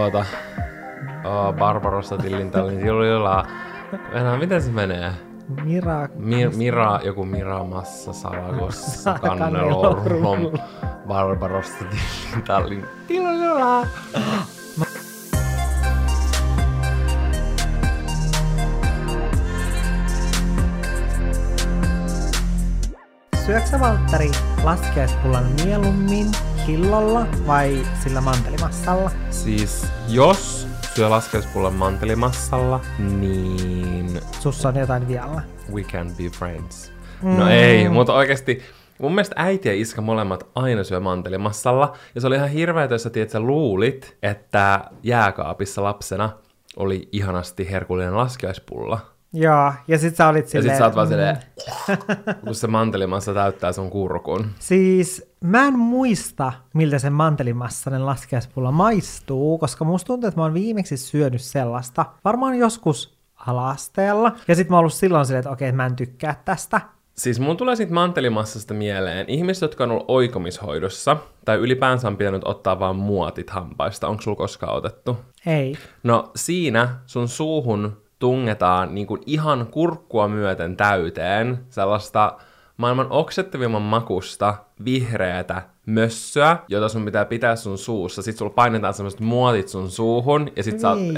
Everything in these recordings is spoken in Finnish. oota. Barbarossa tillin tällin jolla. Enää, miten se menee? Mira, joku Miramassa, Salagossa, Kannelorum, Barbarossa, tillin tällin. Tilololaa! Syöksä, Valtteri, laskiaispullan mieluummin hillolla vai sillä mantelimassalla? Siis jos syö laskiaispullan mantelimassalla, niin... Sussa on jotain vielä. We can be friends. No ei, mutta oikeesti mun mielestä äiti ja iskä molemmat aina syö mantelimassalla. Ja se oli ihan hirveetä, jos sä tiedät, sä luulit, että jääkaapissa lapsena oli ihanasti herkullinen laskiaispulla. Joo, ja sit sä olit silleen... Ja sit sä oot vaan silleen, kun se mantelimassa täyttää sun kurkun. Siis mä en muista, miltä se mantelimassainen laskiaispulla maistuu, koska musta tuntuu, että mä oon viimeksi syönyt sellaista. Varmaan joskus ala-asteella. Ja sit mä oon ollut silloin silleen, että okei, mä en tykkää tästä. Siis mun tulee siitä mantelimassasta mieleen ihmiset, jotka on ollut oikomishoidossa, tai ylipäänsä on pitänyt ottaa vaan muotit hampaista. Onko sulla koskaan otettu? Ei. No siinä sun suuhun... tungetaan niin kuin ihan kurkkua myöten täyteen sellaista maailman oksettavimman makusta vihreätä mössöä, jota sun pitää pitää sun suussa. Sit sulla painetaan semmoiset muotit sun suuhun, ja sit,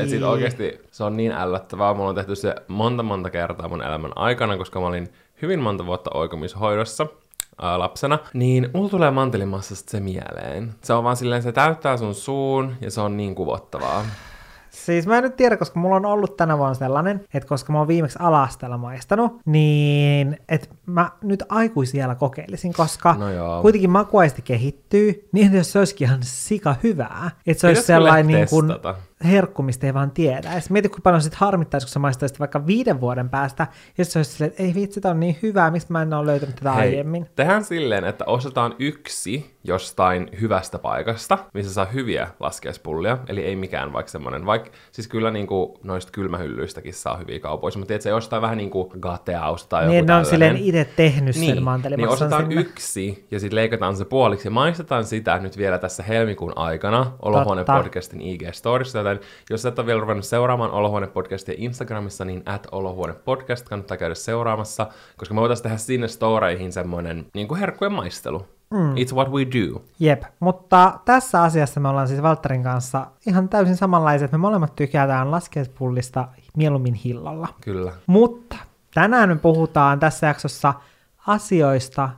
sit oikeesti se on niin ällöttävää. Mulla on tehty se monta kertaa mun elämän aikana, koska mä olin hyvin monta vuotta oikomishoidossa lapsena. Niin mulla tulee mantelimassasta se mieleen. Se on vaan silleen, se täyttää sun suun, ja se on niin kuvottavaa. Siis mä en nyt tiedä, koska mulla on ollut tänä vuonna sellainen, että koska mä oon viimeksi ala-asteella maistanut, niin että mä nyt aikuisiällä kokeilisin, koska no kuitenkin makuaisti kehittyy, niin jos se olisikin ihan sika hyvää, että se olisi sellainen niin kuin herkku, mistä ei vaan tiedä. Mieti, kuinka paljon sit harmittaisi, kun sä maistaisit vaikka 5 vuoden päästä, jos se olisi silleen, että ei vitsi, tää on niin hyvää, mistä mä en ole löytänyt tätä aiemmin. Tehdään silleen, että ostetaan yksi jostain hyvästä paikasta, missä saa hyviä laskiaispullia, eli ei mikään vaikka semmonen, vaikka siis kyllä niinku noista kylmähyllyistäkin saa hyviä kaupoissa, mutta tiedätkö, jostain vähän niinku gateausta tai joku tällainen. Ne on silleen itse tehnyt sen mantelimassan. Niin ostetaan sinne yksi ja sitten leikataan se puoliksi ja maistetaan sitä nyt vielä tässä helmikuun aikana Olohuone-podcastin IG-storissa. Jos et ole vielä ruvennut seuraamaan Olohuone-podcastia Instagramissa, niin @olohuonepodcast kannattaa käydä seuraamassa, koska me voitaisiin tehdä sinne storeihin semmoinen niin kuin herkkujen maistelu. It's what we do. Jep, mutta tässä asiassa me ollaan siis Valtterin kanssa ihan täysin samanlaiset. Me molemmat tykätään laskiaispullista mieluummin hillalla. Kyllä. Mutta tänään me puhutaan tässä jaksossa asioista,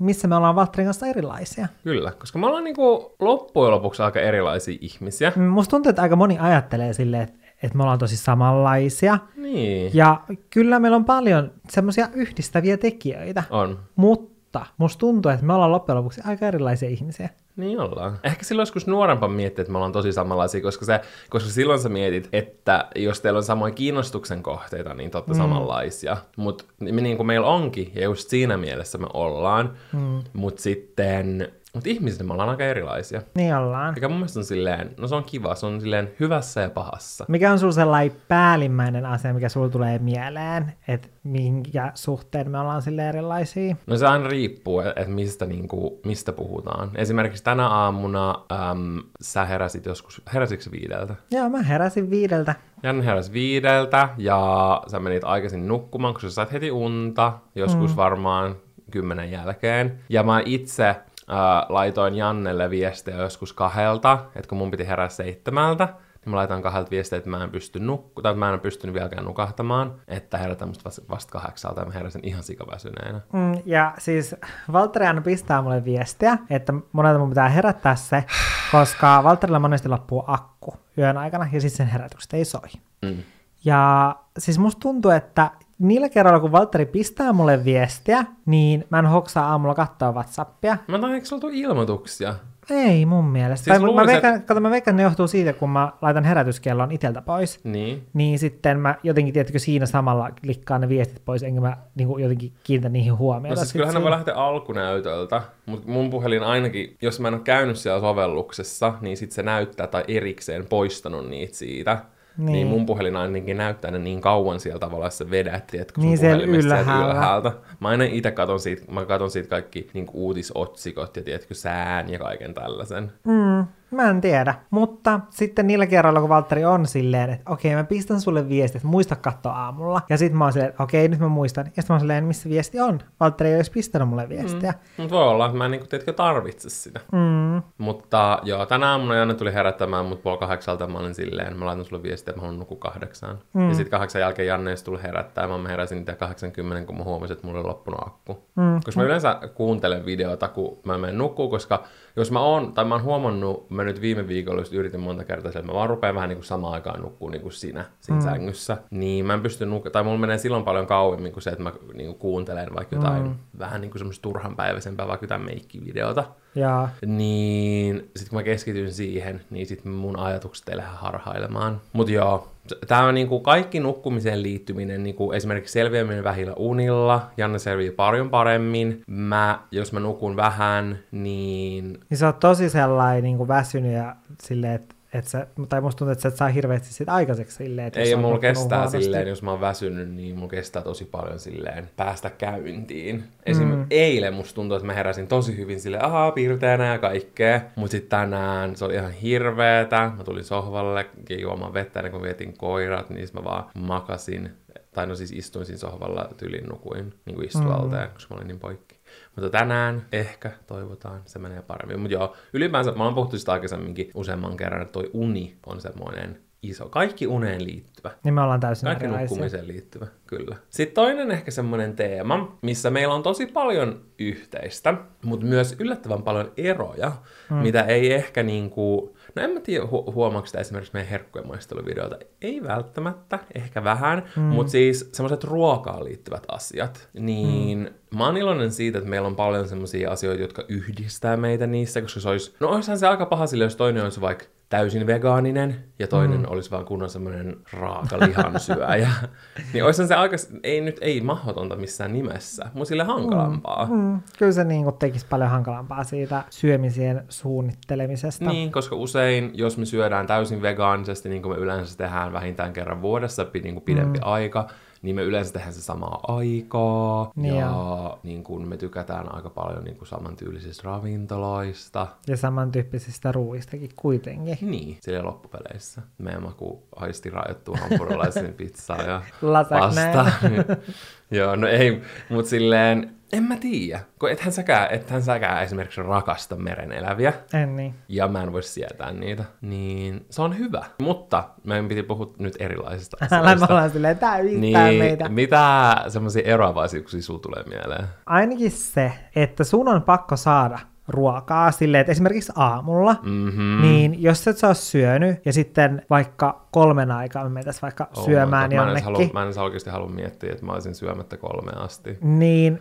missä me ollaan Valtterin kanssa erilaisia. Kyllä, koska me ollaan niinku loppujen lopuksi aika erilaisia ihmisiä. Musta tuntuu, että aika moni ajattelee silleen, että me ollaan tosi samanlaisia. Niin. Ja kyllä meillä on paljon semmoisia yhdistäviä tekijöitä. On. Mutta musta tuntuu, että me ollaan loppujen lopuksi aika erilaisia ihmisiä. Niin ollaan. Ehkä silloin joskus nuorempaan miettii, että me ollaan tosi samanlaisia, koska silloin sä mietit, että jos teillä on samoja kiinnostuksen kohteita, niin te ootte samanlaisia. Mutta niin kuin meillä onkin, ja just siinä mielessä me ollaan, mutta sitten... Mutta ihmisinä me ollaan aika erilaisia. Niin ollaan. Mikä mun mielestä on silleen, no se on kiva, se on silleen hyvässä ja pahassa. Mikä on sulla sellainen päällimmäinen asia, mikä sulla tulee mieleen, että minkä suhteen me ollaan silleen erilaisia? No se aina riippuu, että mistä puhutaan. Esimerkiksi tänä aamuna sä heräsit joskus, heräsitkö 5:00? Joo, mä heräsin 5:00. Janne heräsi 5:00 ja sä menit aikaisin nukkumaan, koska sä sait heti unta, joskus varmaan 10 jälkeen. Ja mä itse... laitoin Jannelle viestejä joskus 2:00, että kun mun piti herää 7:00, niin mä laitan 2:00 viestejä, että mä en pysty tai mä en ole pystynyt vieläkään nukahtamaan, että herätän musta vasta 8:00, ja mä heräsin ihan sikaväsyneenä. Ja siis Valtteri aina pistää mulle viestiä, että monelta mun pitää herättää se, koska Valtterilla monesti loppuu akku yön aikana, ja sitten sen herätykset ei soi. Ja siis musta tuntuu, että niillä kerralla, kun Valtteri pistää mulle viestiä, niin mä en hoksaa aamulla katsoa WhatsAppia. Mä tain, eikö sulla ilmoituksia? Ei mun mielestä. Siis mä veikkaan, ne johtuu siitä, kun mä laitan herätyskellon iteltä pois. Niin. Niin sitten mä jotenkin, tiedätkö, siinä samalla klikkaan ne viestit pois, enkä mä niin jotenkin kiinnitä niihin huomiota. No siis kyllähän ne voi lähteä alkunäytöltä, mutta mun puhelin ainakin, jos mä en ole käynyt siellä sovelluksessa, niin sit se näyttää tai erikseen poistanut niitä siitä. Niin mun puhelin ainakin näyttää ne niin kauan siellä tavallaan, se vedät, että kun niin sun puhelimesta ylhäältä. Mä aina itse katon siitä kaikki niin uutisotsikot ja tiedätkö sään ja kaiken tällaisen. Mä en tiedä, mutta sitten niillä kerralla, kun Valtteri on silleen, että okei, mä pistän sulle viestit, että muista katsoa aamulla. Ja sit mä oon silleen, että okei, nyt mä muistan. Ja sit mä oon silleen, missä viesti on? Valtteri ei olisi pistänyt mulle viestiä. Mutta voi olla, että mä en niinku, tiedätkö, tarvitse sitä. Mutta joo, tänä aamuna Janne tuli herättämään mut 7:30, mä olin silleen, mä laitan sulle viestiä, että mä oon nuku 8. Ja sit 8 jälkeen Janne ei tuli herättää, mä heräsin niitä 80, kun mä huomasin, että mulla oli loppunut akku. Koska mä yleensä kuuntelen videota, kun mä menen nukkuun, koska jos mä oon, tai mä oon huomannut, mä nyt viime viikolla just yritin monta kertaa, että mä vaan rupean vähän niin kuin samaan aikaan nukkuu niin kuin sinä siinä sängyssä. Niin mä en pysty tai mulla menee silloin paljon kauemmin kuin se, että mä niin kuin kuuntelen vaikka jotain vähän niin kuin semmoista turhanpäiväisempää, vaikka jotain meikkivideota. Jaa. Niin sit kun mä keskityn siihen, niin sit mun ajatukset ei lähde harhailemaan. Mut joo. Tämä on niin kuin kaikki nukkumiseen liittyminen, niin kuin esimerkiksi selviäminen vähillä unilla, Janne selviää paljon paremmin, jos mä nukun vähän, niin se on tosi sellainen niin kuin väsynyt ja silleen, tai musta tuntuu, että sä et saa hirveästi sit aikaiseksi silleen. Ei, mulla kestää huonosti. Silleen, jos mä oon väsynyt, niin mulla kestää tosi paljon silleen päästä käyntiin. Esimerkiksi eilen musta tuntuu, että mä heräsin tosi hyvin silleen, piirteänä ja kaikkea. Mut sit tänään se oli ihan hirveetä. Mä tulin sohvalle juomaan vettä ennen kuin vietin koirat, niin mä vaan makasin. Tai no siis istuin siinä sohvalla, tyliin nukuin, niin kuin istualteen, koska mä olin niin poikki. Mutta tänään ehkä toivotaan, se menee paremmin. Mutta joo, ylipäänsä mä oon puhuttu sitä aikaisemminkin useamman kerran, että toi uni on semmoinen iso. Kaikki uneen liittyvä. Niin me ollaan täysin kaikki erilaisia. Nukkumiseen liittyvä, kyllä. Sitten toinen ehkä semmoinen teema, missä meillä on tosi paljon yhteistä, mutta myös yllättävän paljon eroja, mitä ei ehkä niinku... No en mä tiedä, huomaanko sitä esimerkiksi meidän herkkujen maisteluvideolta. Ei välttämättä, ehkä vähän, mutta siis semmoiset ruokaan liittyvät asiat, niin... Mä oon iloinen siitä, että meillä on paljon semmosia asioita, jotka yhdistää meitä niissä, koska se olisi... No olisihan se aika paha sille, jos toinen olisi vaikka täysin vegaaninen ja toinen olisi vaan kunnon semmoinen raaka lihansyöjä. Niin olisihan se aika... Ei mahdotonta missään nimessä, mutta sille hankalampaa. Kyllä se niin kuin tekisi paljon hankalampaa siitä syömisien suunnittelemisesta. Niin, koska usein, jos me syödään täysin vegaanisesti, niin kuin me yleensä tehdään vähintään kerran vuodessa, niin kuin pidempi aika... Niin me yleensä tehdään se samaa aikaa, ja niin kun me tykätään aika paljon niin kun samantyylisistä ravintoloista. Ja samantyyppisistä ruuistakin kuitenkin. Niin, silleen loppupeleissä. Meidän maku aisti rajoittuu hampurilaisiin pizzaa ja pasta. Joo, no ei, mut silleen... En mä tiedä, kun ethän säkään esimerkiksi rakasta mereneläviä. En niin. Ja mä en voi sietää niitä. Niin se on hyvä. Mutta meidän piti puhua nyt erilaisista asioista. Mä ollaan silleen, tää yhdistää meitä. Mitä semmosia eroavaisuuksia sulla tulee mieleen? Ainakin se, että sun on pakko saada ruokaa silleen, että esimerkiksi aamulla, niin jos et sä ois syönyt ja sitten vaikka 3 aikaa me mietäis vaikka syömään jonnekin. Mä en oikeasti halua miettiä, että mä olisin syömättä 3 asti. Niin,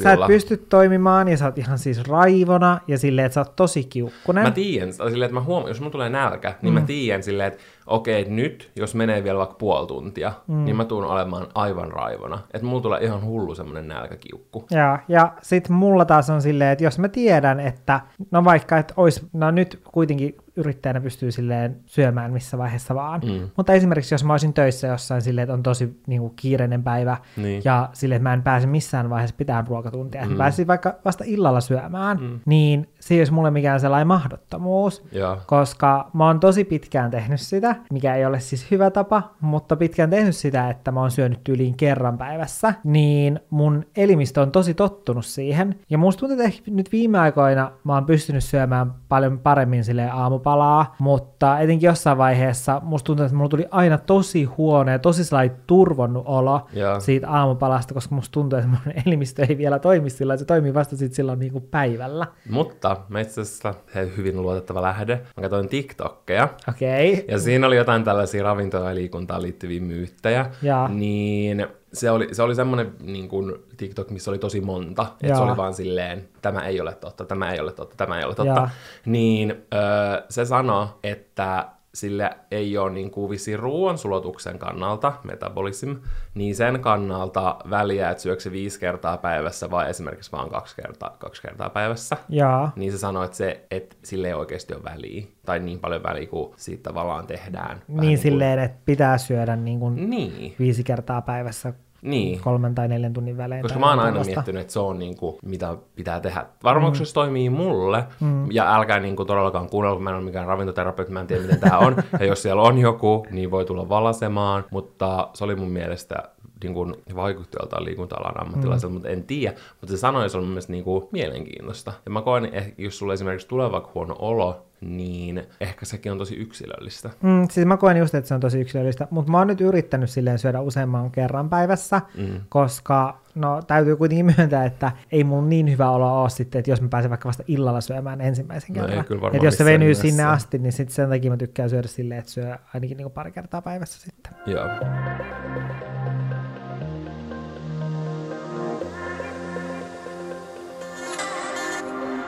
sä et pysty toimimaan ja sä oot ihan siis raivona ja silleen, että sä oot tosi kiukkunen. Mä tiedän silleen, että mä huomaan, jos mun tulee nälkä, niin mä tiedän silleen, että okei, nyt, jos menee vielä vaikka puoli tuntia, niin mä tuun olemaan aivan raivona. Että mulla tulee ihan hullu semmonen nälkäkiukku. Ja sit mulla taas on silleen, että jos mä tiedän, että no vaikka, että ois, no nyt kuitenkin yrittäjänä pystyy silleen syömään missä vaiheessa vaan. Mutta esimerkiksi jos mä olisin töissä jossain silleen, että on tosi niin kuin kiireinen päivä ja silleen, että mä en pääse missään vaiheessa pitämään ruokatuntia, että pääsin vaikka vasta illalla syömään, niin se ei olisi mulle mikään sellainen mahdottomuus, koska mä oon tosi pitkään tehnyt sitä, mikä ei ole siis hyvä tapa, mutta pitkään tehnyt sitä, että mä oon syönyt yliin kerran päivässä, niin mun elimistö on tosi tottunut siihen. Ja musta tuntuu, että ehkä nyt viime aikoina mä oon pystynyt syömään paljon paremmin silleen aamupalaa, mutta etenkin jossain vaiheessa musta tuntuu, että mulla tuli aina tosi huono ja tosi sellainen turvonnut olo siitä aamupalasta, koska musta tuntuu, että mun elimistö ei vielä toimi sillä, se toimii vasta sitten silloin niin kuin päivällä. Mutta mä itse asiassa hyvin luotettava lähde, mä katsoin TikTokkeja. Okei. Ja siinä oli jotain tällaisia ravintoa ja liikuntaan liittyviä myyttejä, niin... Se oli semmoinen niin kuin TikTok, missä oli tosi monta, että se oli vaan silleen, tämä ei ole totta. Jaa. Niin se sanoi, että sillä ei ole niin kuin vissiin ruoan sulatuksen kannalta, metabolism, niin sen kannalta väliä, että syöksä 5 kertaa päivässä vai esimerkiksi vaan 2 kertaa päivässä. Jaa. Niin se sanoi, että, sillä ei oikeasti ole väliä. Tai niin paljon väliä, kun siitä tavallaan tehdään. Niin silleen, että pitää syödä niin kuin 5 kertaa päivässä niin. 3 tai 4 tunnin välein. Koska mä oon aina miettinyt, että se on niinku, mitä pitää tehdä. Varmaan se toimii mulle, ja älkää niinku todellakaan kuunnella, kun mä en ole mikään ravintoterapeutti, mä en tiedä miten tää on, ja jos siellä on joku, niin voi tulla valasemaan, mutta se oli mun mielestä niin vaikuttajaltaan liikunta-alan ammattilaiselta, mutta en tiedä. Mutta se sanoi, se on mun mielestä niin kuin mielenkiintoista. Ja mä koen, että jos sulla esimerkiksi tulee vaikka huono olo, niin ehkä sekin on tosi yksilöllistä. Siis mä koen just, että se on tosi yksilöllistä, mutta mä oon nyt yrittänyt silleen syödä useamman kerran päivässä, koska no täytyy kuitenkin myöntää, että ei mun niin hyvä olo ole sitten, että jos mä pääsen vaikka vasta illalla syömään ensimmäisen kerran. No että jos se venyy myössä sinne asti, niin sitten sen takia mä tykkään syödä silleen, että syö ainakin niin kuin pari kertaa päivässä sitten. Joo.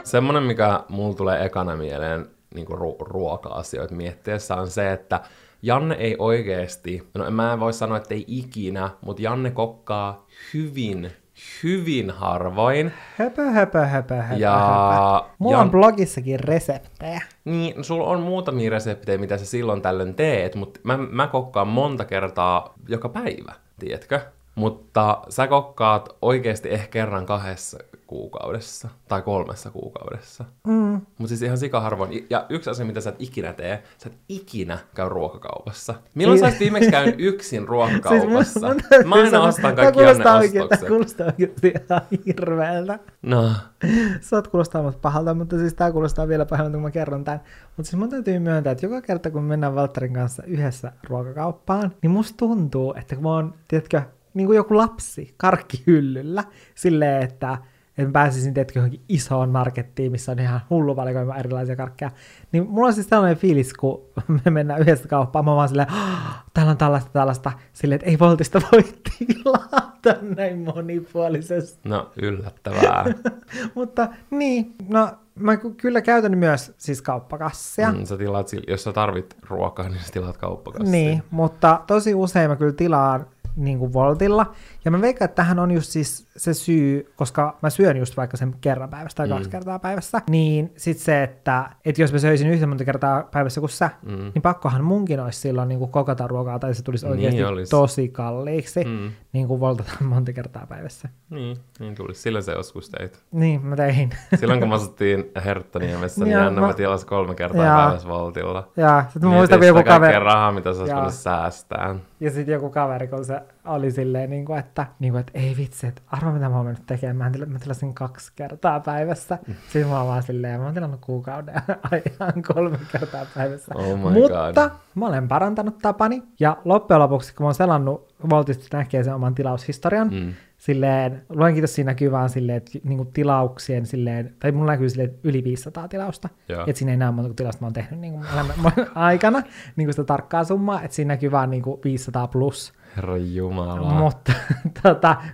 Semmoinen, mikä mulla tulee ekana mieleen niin kuin ruoka-asioita miettiessä on se, että Janne ei oikeesti, no mä en voi sanoa, että ei ikinä, mutta Janne kokkaa hyvin, hyvin harvoin. Höpö. Mulla on blogissakin reseptejä. Niin, no, sulla on muutamia reseptejä, mitä sä silloin tällöin teet, mutta mä kokkaan monta kertaa joka päivä, tiedätkö? Mutta sä kokkaat oikeesti ehkä kerran 2 kuukaudessa tai 3 kuukaudessa. Mutta siis ihan sikaharvoin. Ja yksi asia, mitä sä et ikinä tee, sä et ikinä käy ruokakaupassa. Milloin sä olet viimeksi käynyt yksin ruokakaupassa? Siis mä aina ostan kaikki Janne ostokset. Tää kuulostaa oikeesti ihan hirveältä. No. Sä oot kuulostaa mut pahalta, mutta siis tää kuulostaa vielä pahalta, kun mä kerron tän. Mutta siis mun täytyy myöntää, että joka kerta kun mennään Valtterin kanssa yhdessä ruokakauppaan, niin musta tuntuu, että kun mä oon, tiedätkö, niin kuin joku lapsi karkkihyllyllä, silleen, että en pääsisin teetkö johonkin isoon markettiin, missä on ihan hullu valikoima erilaisia karkkeja. Niin mulla on siis tällainen fiilis, kun me mennään yhdessä kauppaan, mä vaan silleen, täällä on tällaista, silleen, että ei Voltista voi tilata näin monipuolisesti. No, yllättävää. Mutta niin, no mä kyllä käytän myös siis kauppakassia. Sä tilaat, jos sä tarvit ruokaa, niin sä tilaat kauppakassia. Niin, mutta tosi usein mä kyllä tilaan niin kuin Voltilla. Ja mä veikkaan, että tähän on just siis se syy, koska mä syön just vaikka sen kerran päivässä tai 2 kertaa päivässä, niin sit se, että jos mä söisin yhtä monta kertaa päivässä kuin sä, niin pakkohan munkin olisi silloin niin kuin kokata ruokaa, tai se tulisi oikeasti niin tosi kalliiksi, niin kuin Voltataan monta kertaa päivässä. Niin tulisi. Silloin sä joskus teit. Niin, mä tein. Silloin kun me asuttiin Herttoniemessä, niin Anna mä tilasin 3 kertaa päivässä Voltilla. Jaa, sit mä muistan, kun joku kaveri... Kaikkea rahaa, mitä sä olis kunnut säästään. Ja sit joku kaveri, kun se oli silleen, että ei vitsi, että arvaa mitä mä oon mennyt tekemään, mä tilasin 2 kertaa päivässä. Siis mä oon vaan silleen, mä oon tilannut kuukauden ajan 3 kertaa päivässä. Oh my Mutta God. Mä olen parantanut tapani, ja loppujen lopuksi, kun mä oon selannut, Voltista näkee sen oman tilaushistorian, silleen, luenkiitos siinä näkyy vaan silleen, että niinku tilauksien silleen, tai mulla näkyy silleen yli 500 tilausta, että siinä ei näy monta tilausta mä oon tehnyt niinku aikana, niinku sitä tarkkaa summaa, että siinä näkyy vaan niinku 500 plus. Herra Jumala. Mutta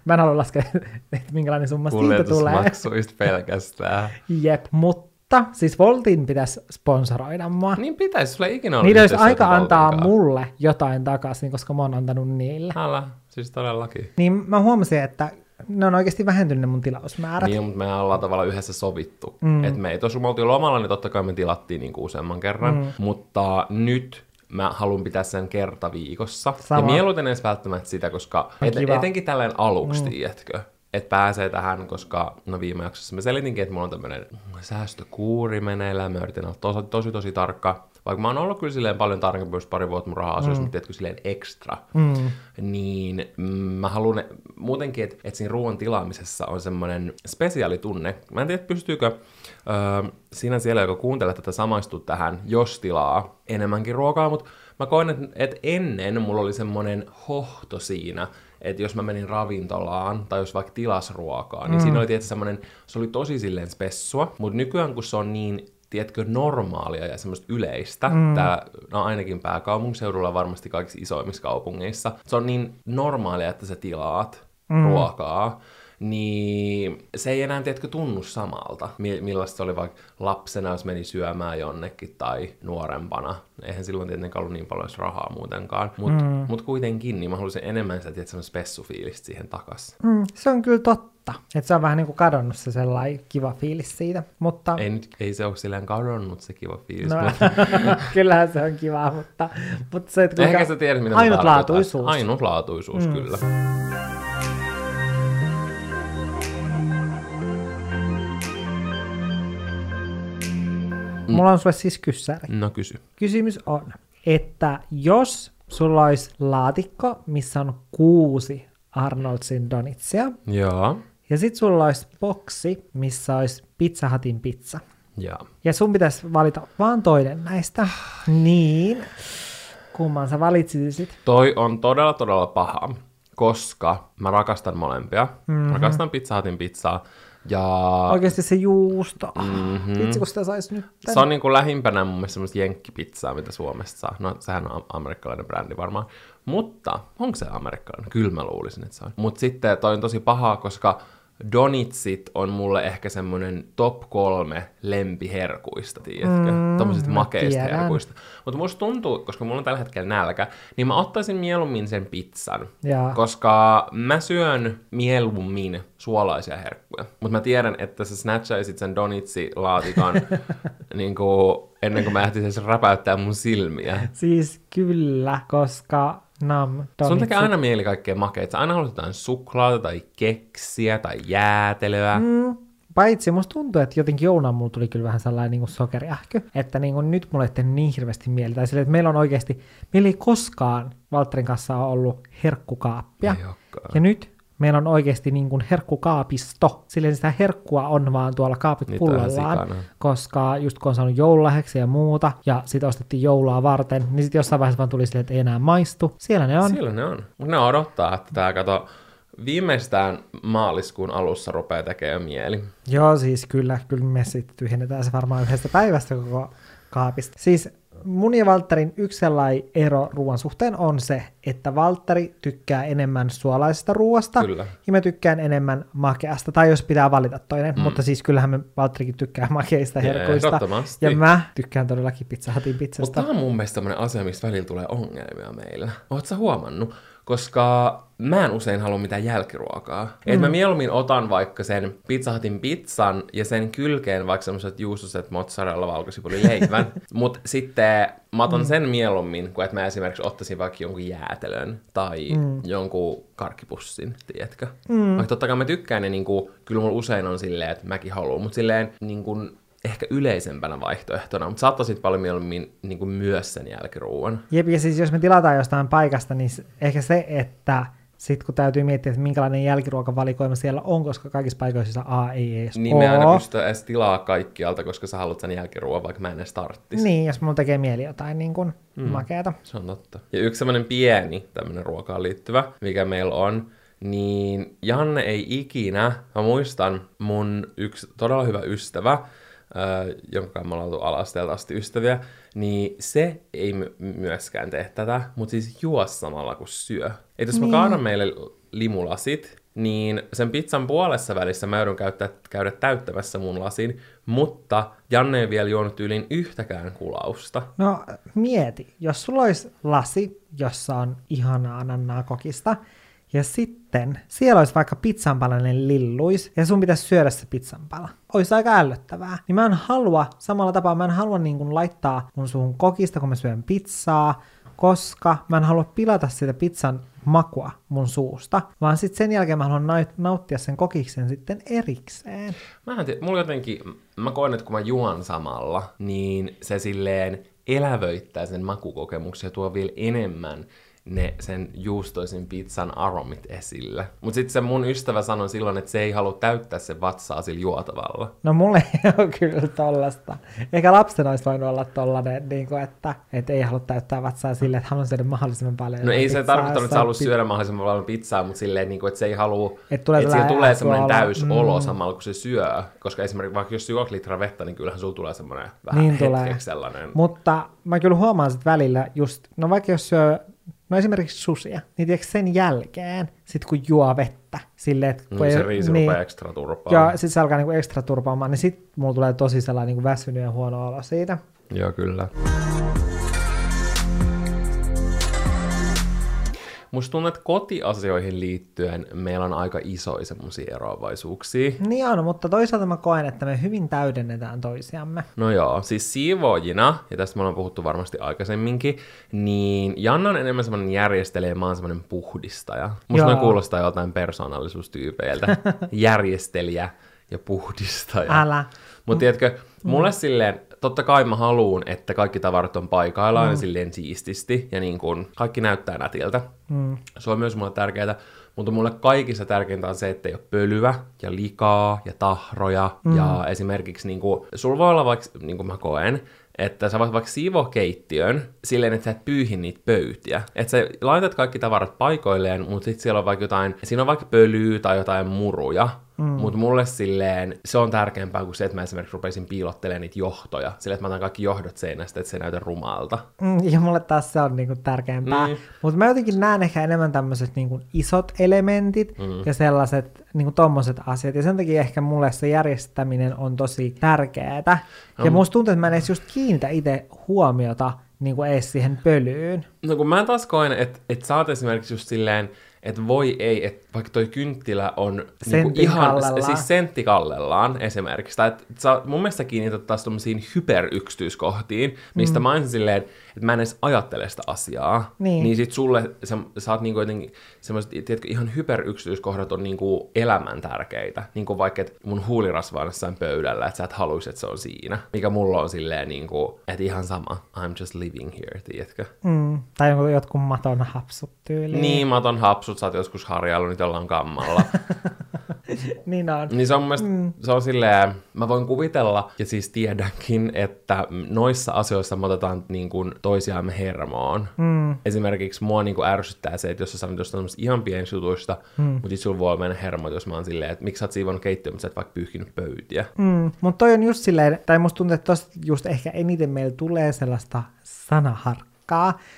mä en halua laskea, että minkälainen summa siitä tulee. Kuljetusmaksuista pelkästään. Jep, mutta siis Voltin pitäisi sponsoroida mua. Niin pitäisi, sulla ei ikinä ole. Niillä olisi aika antaa mulle jotain takaisin, koska mä oon antanut niille. Hala, siis todellakin. Niin mä huomasin, että ne on oikeasti vähentynyt ne mun tilausmäärät. Niin, mutta me ollaan tavallaan yhdessä sovittu. Että me ei tossa, kun me oltiin lomalla, niin totta kai me tilattiin niinku useamman kerran. Mutta nyt... Mä haluan pitää sen kerta viikossa. Sama. Ja mieluiten edes välttämättä sitä, koska etenkin tälleen aluksi, tiedätkö? Että pääsee tähän, koska no viime jaksossa mä selitinkin, että mulla on tämmönen säästökuuri meneillään. Mä yritin olla tosi tarkka. Vaikka mä oon ollut kyllä silleen paljon tarkempi, jos pari vuotta mun raha-asioissa, mutta tiedätkö silleen ekstra. Niin mä haluan muutenkin, että siinä ruoan tilaamisessa on semmoinen spesiaalitunne. Mä en tiedä, pystyykö sinä siellä, joka kuuntelee tätä, samaistuu tähän, jos tilaa enemmänkin ruokaa, mutta mä koen, että ennen mulla oli semmoinen hohto siinä, että jos mä menin ravintolaan tai jos vaikka tilas ruokaa, niin siinä oli tietysti semmoinen, se oli tosi silleen spessua, mutta nykyään kun se on niin, tiedätkö, normaalia ja semmoista yleistä, tää, no ainakin pääkaupunkiseudulla, varmasti kaikissa isoimmissa kaupungeissa, se on niin normaalia, että sä tilaat ruokaa, niin se ei enää, tiedätkö, tunnu samalta. Millaista se oli vaikka lapsena, jos meni syömään jonnekin tai nuorempana. Eihän silloin tietenkään ollut niin paljon rahaa muutenkaan. Mutta mut kuitenkin, niin mä haluaisin enemmän sitä, tiedätkö, semmoista pessufiilistä siihen takaisin. Se on kyllä totta. Että se on vähän niin kuin kadonnut se sellainen kiva fiilis siitä. Mutta... Ei se ole silleen kadonnut se kiva fiilis. No, mutta... Kyllähän se on kiva, mutta se, että kuinka... Ehkä sä tiedät, mitä me tarkoitan. Ainutlaatuisuus. Ainutlaatuisuus, kyllä. Mulla on sulle siis kyssäri. No kysy. Kysymys on, että jos sulla olisi laatikko, missä on 6 Arnoldsin donitsia. Joo. Ja sit sulla olisi boksi, missä olisi Pizza Hutin pizza. Joo. Ja sun pitäisi valita vaan toinen näistä. Niin. Kumman sä valitsisit? Toi on todella todella paha, koska mä rakastan molempia. Mm-hmm. Rakastan Pizza Hutin pizzaa. Ja... oikeasti se juusto. Mm-hmm. Vitsi, kun sitä saisi nyt. Tänne. Se on niin kuin lähimpänä mun mielestä semmoista jenkkipizzaa, mitä Suomesta saa. No, sehän on amerikkalainen brändi varmaan. Mutta onko se amerikkalainen? Kyllä mä luulisin, että se on. Mutta sitten toi on tosi pahaa, koska donitsit on mulle ehkä semmoinen top 3 lempiherkuista, tiedätkö? Tommoiset makeista herkuista. Mutta musta tuntuu, koska mulla on tällä hetkellä nälkä, niin mä ottaisin mieluummin sen pizzan. Jaa. Koska mä syön mieluummin suolaisia herkkuja. Mutta mä tiedän, että sä snatchaisit sen donitsilaatikon niinku, ennen kuin mä lähtisin räpäyttää mun silmiä. Siis kyllä, koska... sun tekee aina mieli kaikkea makeita. Sä aina haluat jotain suklaata tai keksiä tai jäätelöä. Paitsi musta tuntuu, että jotenkin jouluna mulla tuli kyllä vähän sellainen niin kuin sokeriähky, että niin kuin nyt mulla ei tehnyt niin hirveästi mieli. Tai silleen, että meillä on oikeasti, meillä ei koskaan Valtterin kanssa ollut herkkukaappia. Ja nyt meillä on oikeasti niin kuin herkkukaapisto. Silleen sitä herkkua on vaan tuolla kaapit pullollaan, koska just kun on saanut joululahjaksi ja muuta, ja sit ostettiin joulua varten, niin sit jossain vaiheessa vaan tuli silleen, että ei enää maistu. Siellä ne on. Siellä ne on. Ne odottaa, että tää kato viimeistään maaliskuun alussa rupeaa tekemään mieli. Joo, siis kyllä me sit tyhjennetään se varmaan yhdestä päivästä koko kaapista. Siis mun ja Valtterin yksi sellainen ero ruoan suhteen on se, että Valtteri tykkää enemmän suolaisesta ruoasta, ja mä tykkään enemmän makeasta, tai jos pitää valita toinen, mutta siis kyllähän me Valtterikin tykkää makeista herkuista, ja mä tykkään todellakin Pizza Hutin pizzasta. Mutta tää on mun mielestä tämmönen asia, mistä välillä tulee ongelmia meillä. Oot sä huomannut? Koska mä en usein halua mitään jälkiruokaa. Et mä mieluummin otan vaikka sen Pizza Hutin pizzan ja sen kylkeen vaikka semmoiset juustuset mozzarella valkosipulileivän. Mut sitten mä otan sen mieluummin, kuin että mä esimerkiksi ottaisin vaikka jonkun jäätelön tai jonkun karkkipussin, tiedätkö? Vaikka totta kai mä tykkään, ja niinku, kyllä mulla usein on silleen, että mäkin haluan, mut silleen niinku, ehkä yleisempänä vaihtoehtona, mutta saattaisit paljon mieluummin niin kuin myös sen jälkiruuan. Jep, ja siis jos me tilataan jostain paikasta, niin ehkä se, että sitten kun täytyy miettiä, että minkälainen jälkiruokavalikoima siellä on, koska kaikissa paikoissa ei edes niin ole. Me aina pystytään edes tilaa kaikkialta, koska sä haluat sen jälkiruoan, vaikka mä en edes tarttisi. Niin, jos mulla tekee mieli jotain niin kuin makeata. Se on totta. Ja yksi sellainen pieni tämmöinen ruokaan liittyvä, mikä meillä on, niin Janne ei ikinä, mä muistan mun yksi todella hyvä ystävä, jonka kanssa me ollaan oltu ala-asteelta asti ystäviä, niin se ei myöskään tee tätä, mutta siis juo samalla kuin syö. Et jos mä kaadan meille limulasit, niin sen pizzan puolessa välissä mä joudun käydä täyttämässä mun lasin, mutta Janne ei vielä juonut yliin yhtäkään kulausta. No mieti, jos sulla olisi lasi, jossa on ihanaa anannaakokista, ja sitten siellä olisi vaikka pizzanpalainen lilluis, ja sun pitäisi syödä se pizzanpala. Olisi aika ällöttävää. Niin mä en halua, samalla tapaa mä en halua niin kuin laittaa mun suun kokista, kun mä syön pizzaa, koska mä en halua pilata sitä pizzan makua mun suusta, vaan sitten sen jälkeen mä haluan nauttia sen kokiksen sitten erikseen. Mä en tiedä, mulla jotenkin, mä koen, että kun mä juon samalla, niin se silleen elävöittää sen makukokemuksen ja tuo vielä enemmän ne sen juustoisen pizzan aromit esille. Mut sit se mun ystävä sanoi silloin, että se ei halua täyttää sen vatsaa sillä juotavalla. No mulle ei oo kyllä tollasta. Eikä lapsen ois voinut olla tollanen, niin kuin, että et ei halua täyttää vatsaa silleen, että haluan syödä mahdollisimman paljon. No ei se tarkoittanut, että sä haluat syödä mahdollisimman paljon pizzaa, mut silleen, niin kuin, että se ei halua, että siellä tulee semmonen täysolo samalla, kun se syö. Koska esimerkiksi vaikka jos juot litra vettä, niin kyllähän sulla tulee semmonen vähän niin hetkeksi sellainen. Mutta mä kyllä huomaan sit välillä just, no vaikka jos syö, no esimerkiksi susia, niin tiedätkö sen jälkeen, sit kun juo vettä, silleen, että kun se riisi niin, rupeaa ekstra turpaamaan. Ja sit se alkaa niinku ekstra turpaamaan, niin sit mulla tulee tosi sellainen niinku väsynyt ja huono olo siitä. Joo, kyllä. Musta tuntuu, että kotiasioihin liittyen meillä on aika isoja semmosia eroavaisuuksia. Niin on, mutta toisaalta mä koen, että me hyvin täydennetään toisiamme. No joo, siis siivoojina, ja tästä me ollaan puhuttu varmasti aikaisemminkin, niin Janna on enemmän semmoinen järjestelijä, mä oon semmoinen puhdistaja. Musta noin kuulostaa jotain persoonallisuustyypeiltä. Järjestelijä ja puhdistaja. Älä. Mut tiedätkö, mulle silleen totta kai mä haluun, että kaikki tavarat on paikallaan ja silleen siististi ja niin kun kaikki näyttää nätiltä. Se on myös mulle tärkeää, mutta mulle kaikissa tärkeintä on se, että ei ole pölyä ja likaa ja tahroja ja esimerkiksi niin kun, sulla voi olla vaikka, niin kuin mä koen, että sä voit vaikka siivokeittiön silleen, että sä et pyyhi niitä pöytiä. Että sä laitat kaikki tavarat paikoilleen, mutta sit siellä on vaikka jotain, siinä on vaikka pölyä tai jotain muruja. Mutta mulle silleen, se on tärkeämpää kuin se, että mä esimerkiksi rupeisin piilottelemaan niitä johtoja. Silleen, että mä otan kaikki johdot seinästä, että se ei näytä rumalta. Ja mulle taas se on niinku tärkeämpää. Mutta mä jotenkin näen ehkä enemmän tämmöiset niinku isot elementit ja sellaiset niinku tommoset asiat. Ja sen takia ehkä mulle se järjestäminen on tosi tärkeää. Ja musta tuntuu, että mä en edes just kiinnitä itse huomiota niinku edes siihen pölyyn. No kun mä taas koen, että sä oot esimerkiksi just silleen, että voi ei, että vaikka toi kynttilä on niinku ihan siis senttikallellaan esimerkiksi. Tai että mun mielestä kiinnität taas tommosiin hyperyksityiskohtiin, mistä mä aina silleen, että mä en edes ajattele sitä asiaa. Niin sit sulle sä oot niinku jotenkin semmoiset, tiedätkö, ihan hyperyksityiskohdat on niinku elämän tärkeitä. Niinku vaikka, että mun huulirasva on jossain pöydällä, että sä et haluis, että se on siinä. Mikä mulla on silleen niinku, että ihan sama. I'm just living here, tiedätkö? Tai jotkut maton hapsut tyyliin. Niin, maton hapsut, sä oot joskus harjaillut, nyt ollaan kammalla. Niin on. Niin se on mun mielestä, se on silleen, mä voin kuvitella, ja siis tiedänkin, että noissa asioissa me otetaan niin kuin toisiaamme hermoon. Esimerkiksi mua niin kuin ärsyttää se, että jos sä sanot jostain ihan pienistä jutuista, mutta sit sulla voi mennä hermoon, jos mä oon silleen, että miksi sä oot siivonut keittiöön, mutta sä et vaikka pyyhkinyt pöytiä. Mut toi on just silleen, tai musta tuntuu, että tosta just ehkä eniten meillä tulee sellaista sanaharkkaa.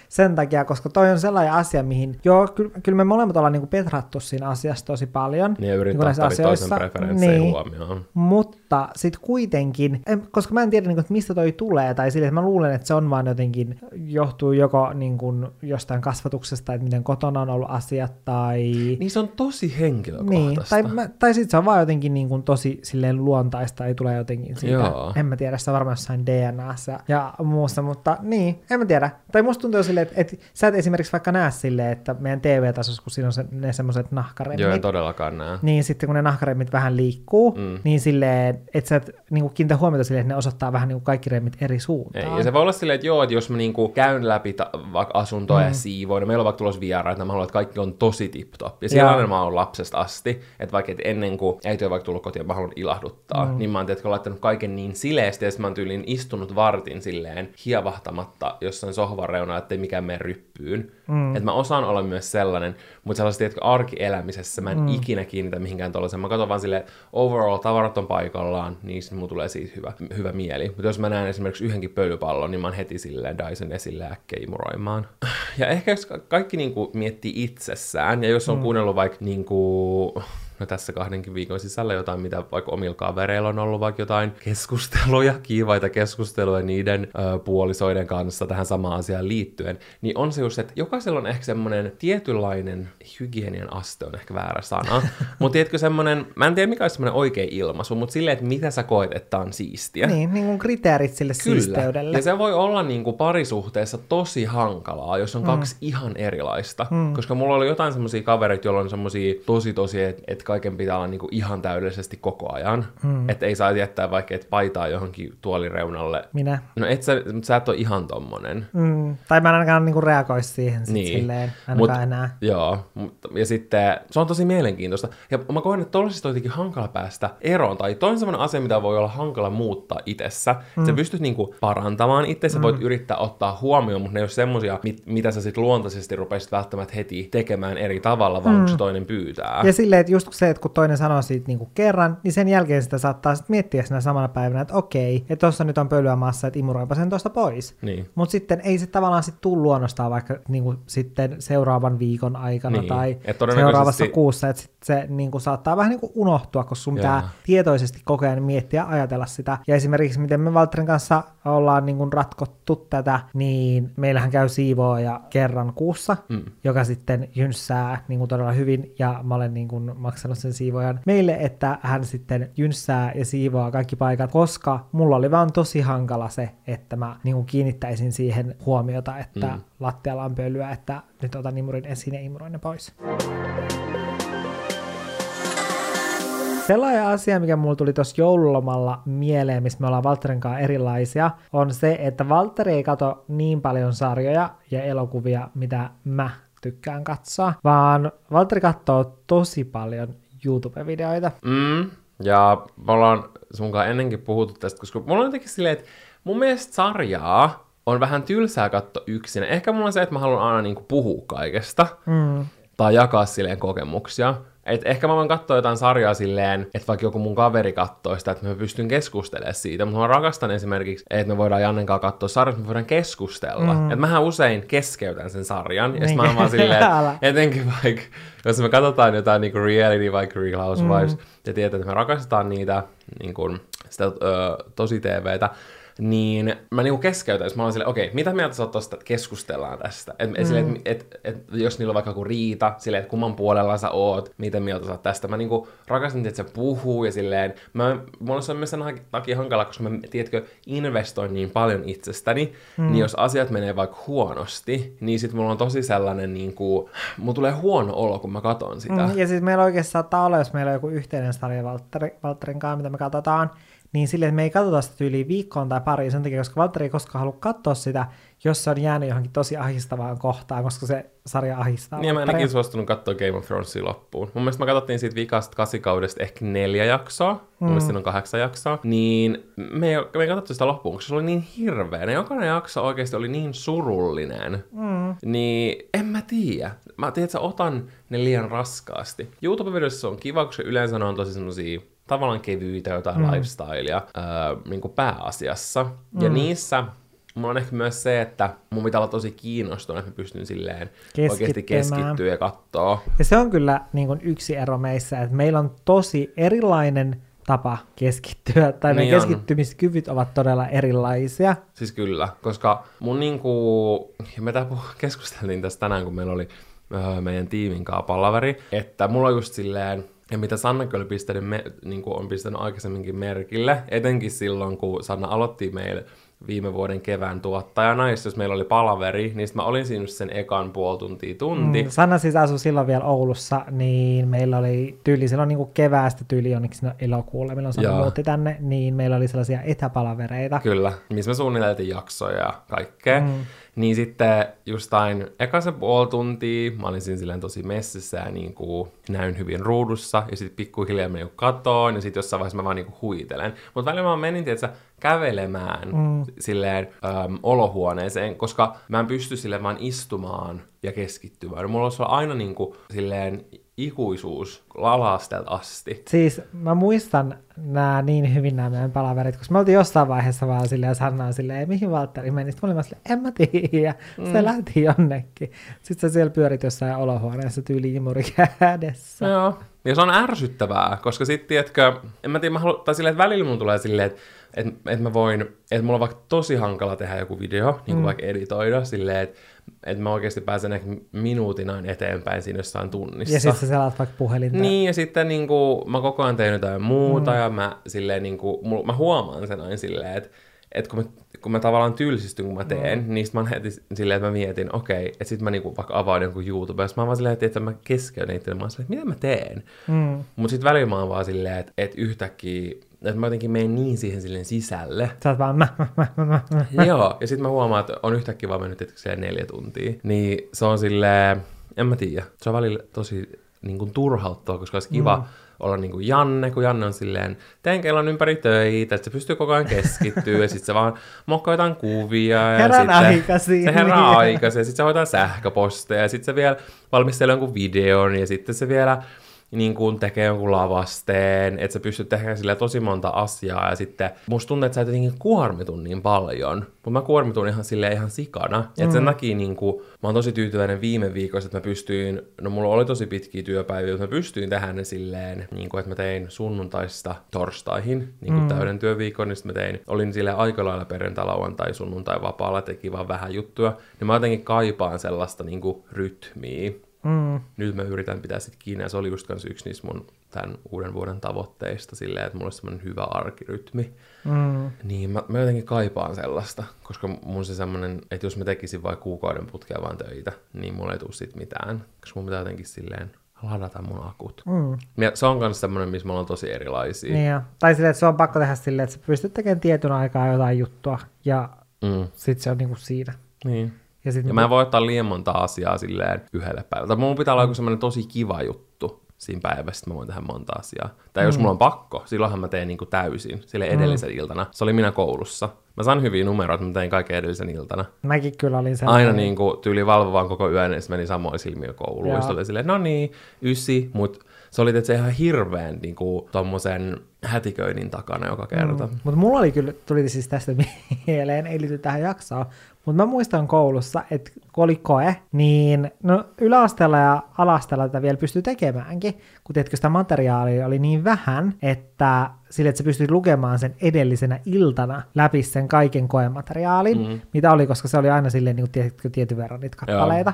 Sen takia, koska toi on sellainen asia, mihin joo, kyllä me molemmat ollaan niinku petrattu siinä asiassa tosi paljon. Niin, ja yritetään ottaa toisen preferenssejä huomioon. Mutta sit kuitenkin, koska mä en tiedä, että mistä toi tulee, tai silleen, että mä luulen, että se on vaan jotenkin, johtuu joko niin kuin jostain kasvatuksesta, että miten kotona on ollut asiat, tai niin se on tosi henkilökohtaista. Niin, tai sit se on vaan jotenkin niin kuin tosi silleen luontaista, ei tule jotenkin siitä. Joo. En mä tiedä, se on varmaan jossain DNAssa ja muussa, mutta niin, en mä tiedä. Tai musta tuntuu silleen, että sä et esimerkiksi vaikka näe silleen, että meidän TV-tasossa, kun siinä on ne semmoiset nahkaremmit. Joo, en todellakaan näe. Niin sitten kun ne nahkaremmit vähän liikkuu, niin silleen, että sä et niinku kiinnitä huomiota silleen, että ne osoittaa vähän niinku kaikki remmit eri suuntaan. Ei, ja se voi olla silleen, että joo, että jos mä niinku käyn läpi vaikka asuntoa ja siivoin, ja meillä on vaikka tulossa vieraita, että mä haluan, että kaikki on tosi tip-top. Ja silloin mä oon lapsesta asti, että vaikka et ennen kuin äiti on vaikka tullut kotiin, mä haluan ilahduttaa, niin mä oon laittanut kaiken niin sileesti, ja mä oon tyyliin istunut vartin silleen hievahtamatta jossain sohvan reunaa, ettei mikään mene ryppyyn. Että mä osaan olla myös sellainen, mutta sellaisesti, että arkielämisessä mä en ikinä kiinnitä mihinkään tollaiseen. Mä katson vaan silleen, overall tavarat on paikallaan, niin mun tulee siitä hyvä mieli. Mutta jos mä näen esimerkiksi yhdenkin pölypallon, niin mä oon heti silleen Dyson esille äkkiä imuroimaan. Ja ehkä jos kaikki niinku miettii itsessään, ja jos on kuunnellut vaikka niinku no tässä 2 viikon sisällä jotain, mitä vaikka omilla kavereilla on ollut vaikka jotain keskusteluja, kiivaita keskusteluja niiden puolisoiden kanssa tähän samaan asiaan liittyen, niin on se just, että jokaisella on ehkä semmoinen tietynlainen hygienian aste on ehkä väärä sana, mutta tiedätkö semmoinen, mä en tiedä mikä olisi semmoinen oikea ilmaisu, mutta silleen, että mitä sä koet, että on siistiä. Niin kuin kriteerit sille siisteydelle. Ja se voi olla niin kuin parisuhteessa tosi hankalaa, jos on kaksi ihan erilaista, koska mulla oli jotain semmoisia kavereita, joilla on semmoisia tosi, että kaiken pitää olla niinku ihan täydellisesti koko ajan. Että ei saa jättää vaikka, että paitaa johonkin tuolireunalle. Minä? No et sä et ole ihan tommonen. Tai mä en ainakaan niinku reagoi siihen sit silleen, ainakaan enää. Joo, ja sitten se on tosi mielenkiintoista. Ja mä koen, että tollisista on jotenkin hankala päästä eroon. Tai toinen semmoinen asia, mitä voi olla hankala muuttaa itsessä. Sä pystyt niinku parantamaan itse, sä voit yrittää ottaa huomioon, mutta ne ei ole semmosia, mitä sä sit luontaisesti rupeisit välttämättä heti tekemään eri tavalla, vaan kun se toinen pyytää. Ja silleen, että just se, että kun toinen sanoo siitä niinku kerran, niin sen jälkeen sitä saattaa sit miettiä sinä samana päivänä, että okei, että tuossa nyt on pölyä maassa, että imuroipa sen tuosta pois. Niin. Mutta sitten ei se tavallaan sit tuu luonnostaan vaikka niinku sitten seuraavan viikon aikana tai seuraavassa kuussa, että se niinku saattaa vähän niinku unohtua, koska sun pitää tietoisesti koko ajan miettiä ja ajatella sitä. Ja esimerkiksi miten me Valtterin kanssa ollaan niinku ratkottu tätä, niin meillähän käy siivooja kerran kuussa, joka sitten jynssää niinku todella hyvin, ja mä olen niinku maksanut sen siivoajan meille, että hän sitten jynssää ja siivoaa kaikki paikat, koska mulla oli vaan tosi hankala se, että mä niinku kiinnittäisin siihen huomiota, että lattialla on pölyä, että nyt otan imurin esiin ja imuroin ne pois. Sellainen asia, mikä mulla tuli tuossa joululomalla mieleen, missä me ollaan Valtterin kanssa erilaisia, on se, että Valtteri ei kato niin paljon sarjoja ja elokuvia, mitä mä tykkään katsoa, vaan Valtteri katsoo tosi paljon YouTube-videoita. Ja me ollaan sunkaan ennenkin puhuttu tästä, koska mulla on jotenkin silleen, että mun mielestä sarjaa on vähän tylsää katsoa yksin. Ehkä mulla on se, että mä haluan aina niinku puhua kaikesta tai jakaa silleen kokemuksia. Et ehkä mä voin katsoa jotain sarjaa silleen, että vaikka joku mun kaveri katsoo sitä, että mä pystyn keskustelemaan siitä. Mutta mä rakastan esimerkiksi, että me voidaan Jannen kanssa katsoa sarjaa, me voidaan keskustella. Että mähän usein keskeytän sen sarjan. Ja sit mä oon vaan silleen, etenkin vaikka, jos me katsotaan jotain niinku reality, vaikka Real Housewives, ja tietää, että me rakastetaan niitä, niinku, sitä tosi TVtä, niin mä niinku keskeytän, jos mä oon silleen, okei, mitä mieltä sä oot tosta, että keskustellaan tästä? Et jos niillä on vaikka joku riita, silleen, että kumman puolella sä oot, miten mieltä sä oot tästä? Mä niinku rakastan, että se puhuu ja silleen, mulla se on myös sen takia hankala, koska mä, tiedätkö, investoin niin paljon itsestäni, niin jos asiat menee vaikka huonosti, niin sit mulla on tosi sellainen niinku, mulla tulee huono olo, kun mä katon sitä. Ja siis meillä oikeesti saattaa olla, jos meillä on joku yhteinen sarja Valtterin kanssa, mitä me katsotaan, niin silleen, että me ei katsota sitä yli viikkoon tai pariin sen takia, koska Valtteri ei koskaan halua katsoa sitä, jos se on jäänyt johonkin tosi ahistavaan kohtaan, koska se sarja ahistaa. Niin, mä en ainakin suostunut katsoa Game of Thronesia loppuun. Mun mielestä me katsottiin siitä vikasta 8 kaudesta ehkä 4 jaksoa, mun mielestä siinä on 8 jaksoa, niin me ei katsottu sitä loppuun, koska se oli niin hirveä. Ja jokainen jakso oikeasti oli niin surullinen. Niin, en mä tiedä. Mä tiedän, että otan ne liian raskaasti. YouTube-videossa on kiva, koska yleensä on tosi semmosia tavallaan kevyitä jotain lifestylea niin kuin pääasiassa. Ja niissä mulla on ehkä myös se, että mun pitää olla tosi kiinnostunut, että mä pystyn silleen oikeasti keskittyä ja katsoa. Ja se on kyllä niin kuin yksi ero meissä, että meillä on tosi erilainen tapa keskittyä, tai meidän keskittymiskyvyt ovat todella erilaisia. Siis kyllä, koska mun niinku, me keskusteltiin tästä tänään, kun meillä oli meidän tiimin kanssa palaveri, että mulla on just silleen, ja mitä Sanna kyllä on pistänyt aikaisemminkin merkille, etenkin silloin, kun Sanna aloitti meille viime vuoden kevään tuottajana, jos meillä oli palaveri, niin mä olin siinä sen ekan puoli tuntia tunti. Sanna siis asui silloin vielä Oulussa, niin meillä oli tyyli, silloin niin kuin keväästä tyyli onneksi elokuulle, milloin Sanna muutti tänne, niin meillä oli sellaisia etäpalavereita. Kyllä, missä me suunniteltiin jaksoja ja kaikkea. Niin sitten justain ekaisen puoli tuntia mä olin siinä silleen tosi messissä ja niin kuin näyn hyvin ruudussa, ja sitten pikkuhiljaa mä katoon, ja sitten jossain vaiheessa mä vaan niin kuin huitelen. Mutta välillä mä menin, tietsä, kävelemään silleen olohuoneeseen, koska mä en pysty silleen vaan istumaan ja keskittymään. Mulla olisi aina niin kuin silleen ikuisuus ala-asteelta asti. Siis mä muistan nää niin hyvin nämä meidän palaverit, koska me oltiin jossain vaiheessa vaan silleen Sannaan silleen, mihin Valtteri meni? Sitten mä olin vaan silleen, en mä tiedä. Se lähti jonnekin. Sitten sä siellä pyörit jossain olohuoneessa tyyli imuri kädessä. Joo. Ja se on ärsyttävää, koska sitten, tiedätkö, en mä tiedä, tai silleen, että välillä mun tulee silleen, että mä voin, että mulla on vaikka tosi hankala tehdä joku video, niin kuin vaikka editoida, silleen, että mä oikeasti pääsen ehkä minuutin aina eteenpäin siinä jossain tunnissa. Ja sitten sä selaat vaikka puhelinta. Niin, ja sitten niin kuin, mä koko ajan tein jotain muuta, ja mä, silleen, niin kuin, mä huomaan sen aina silleen, että kun mä tavallaan tylsistyn, kun mä teen, niin sit mä oon heti silleen, että mä mietin, okei, että sit mä niinku vaikka avaan jonkun YouTubeen, mä oon vaan silleen, että mä keskeytän itselle, mä oon silleen, että mitä mä teen? Mut sit välillä mä oon vaan silleen, että yhtäkkiä, että mä jotenkin menen niin siihen silleen sisälle. Sä oot vaan mä. Joo, ja sit mä huomaan, että on yhtäkkiä vaan mennyt tietysti 4 tuntia. Niin se on silleen, en mä tiedä, se on välillä tosi niin kuin turhauttaa, koska olisi kiva olla niin kuin Janne, kun Janne on silleen, teen kellon ympäri töitä, että se pystyy koko ajan keskittyä, ja sitten se vaan mokkaa jotain kuvia, ja se herää aikaisin, ja sitten se hoitaa sähköposteja, ja sitten se vielä valmistelee jonkun videon, ja sitten se vielä niin kuin tekee jonkun lavasteen, että sä pystyt tekemään sillä tosi monta asiaa, ja sitten musta tuntuu, että sä et jotenkin kuormitun niin paljon, mutta mä kuormitun ihan silleen ihan sikana, että sen takia niin kuin, mä oon tosi tyytyväinen viime viikossa, että mä pystyin, no mulla oli tosi pitkiä työpäiviä, mutta mä pystyin tehdä ne silleen, niin kuin, että mä tein sunnuntaista torstaihin, niin kuin täyden työviikon, niin sitten mä tein, olin silleen aika lailla perjantai, lauantai, sunnuntai vapaalla, teki vaan vähän juttuja, niin mä jotenkin kaipaan sellaista niin kuin rytmiä. Nyt mä yritän pitää sit kiinni, ja se oli just kans yksi niistä mun tämän uuden vuoden tavoitteista silleen, että mulla olisi semmoinen hyvä arkirytmi. Niin mä jotenkin kaipaan sellaista, koska mun se semmoinen, että jos mä tekisin vain kuukauden putkea vaan töitä, niin mulla ei tule sit mitään, koska mun pitää jotenkin silleen ladata mun akut. Mm. Ja se on myös semmoinen, missä me ollaan tosi erilaisia. Niin jo. Tai silleen, että se on pakko tehdä silleen, että sä pystyt tekemään tietyn aikaa jotain juttua, ja sit se on niinku siinä. Niin. Ja, ja mä en voi ottaa liian monta asiaa silleen yhdelle päivälle. Mun pitää olla joku semmoinen tosi kiva juttu siinä päivässä, että mä voin tehdä monta asiaa. Tai jos mulla on pakko, silloinhan mä teen niinku täysin, sille edellisen iltana. Se oli minä koulussa. Mä sain hyviä numeroita, mä tein kaiken edellisen iltana. Mäkin kyllä olin sellainen. Aina niinku tyyli valvovaan koko yön, ja se meni samoin silmiin kouluun. Ja oli silleen, no niin, 9, mut se oli tietysti ihan hirveän niinku tommosen hätiköinnin takana joka kerta. Mutta mulla oli kyllä, tuli siis tästä mieleen, ei liity tähän jaksoon, mutta mä muistan koulussa, että kun oli koe, niin no yläasteella ja ala-asteella tätä vielä pystyi tekemäänkin, kun tiedätkö sitä materiaalia oli niin vähän, että sille, että sä pystyt lukemaan sen edellisenä iltana läpi sen kaiken koemateriaalin, mitä oli, koska se oli aina silleen, niin kuin tietyn verran niitä kappaleita.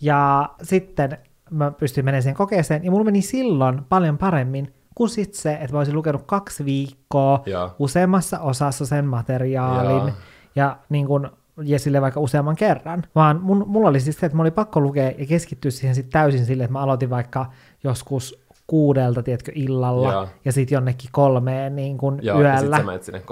Ja sitten mä pystyin menemään siihen kokeeseen, ja mulla meni silloin paljon paremmin, kun sitten se, että mä olisin lukenut 2 viikkoa useammassa osassa sen materiaalin, ja niin kuin ja sille vaikka useamman kerran, vaan mulla oli siis se, että mä oli pakko lukea ja keskittyä siihen sit täysin sille, että mä aloitin vaikka joskus 6:00, tiedätkö, illalla, ja sitten jonnekin 3:00 niin kun yöllä.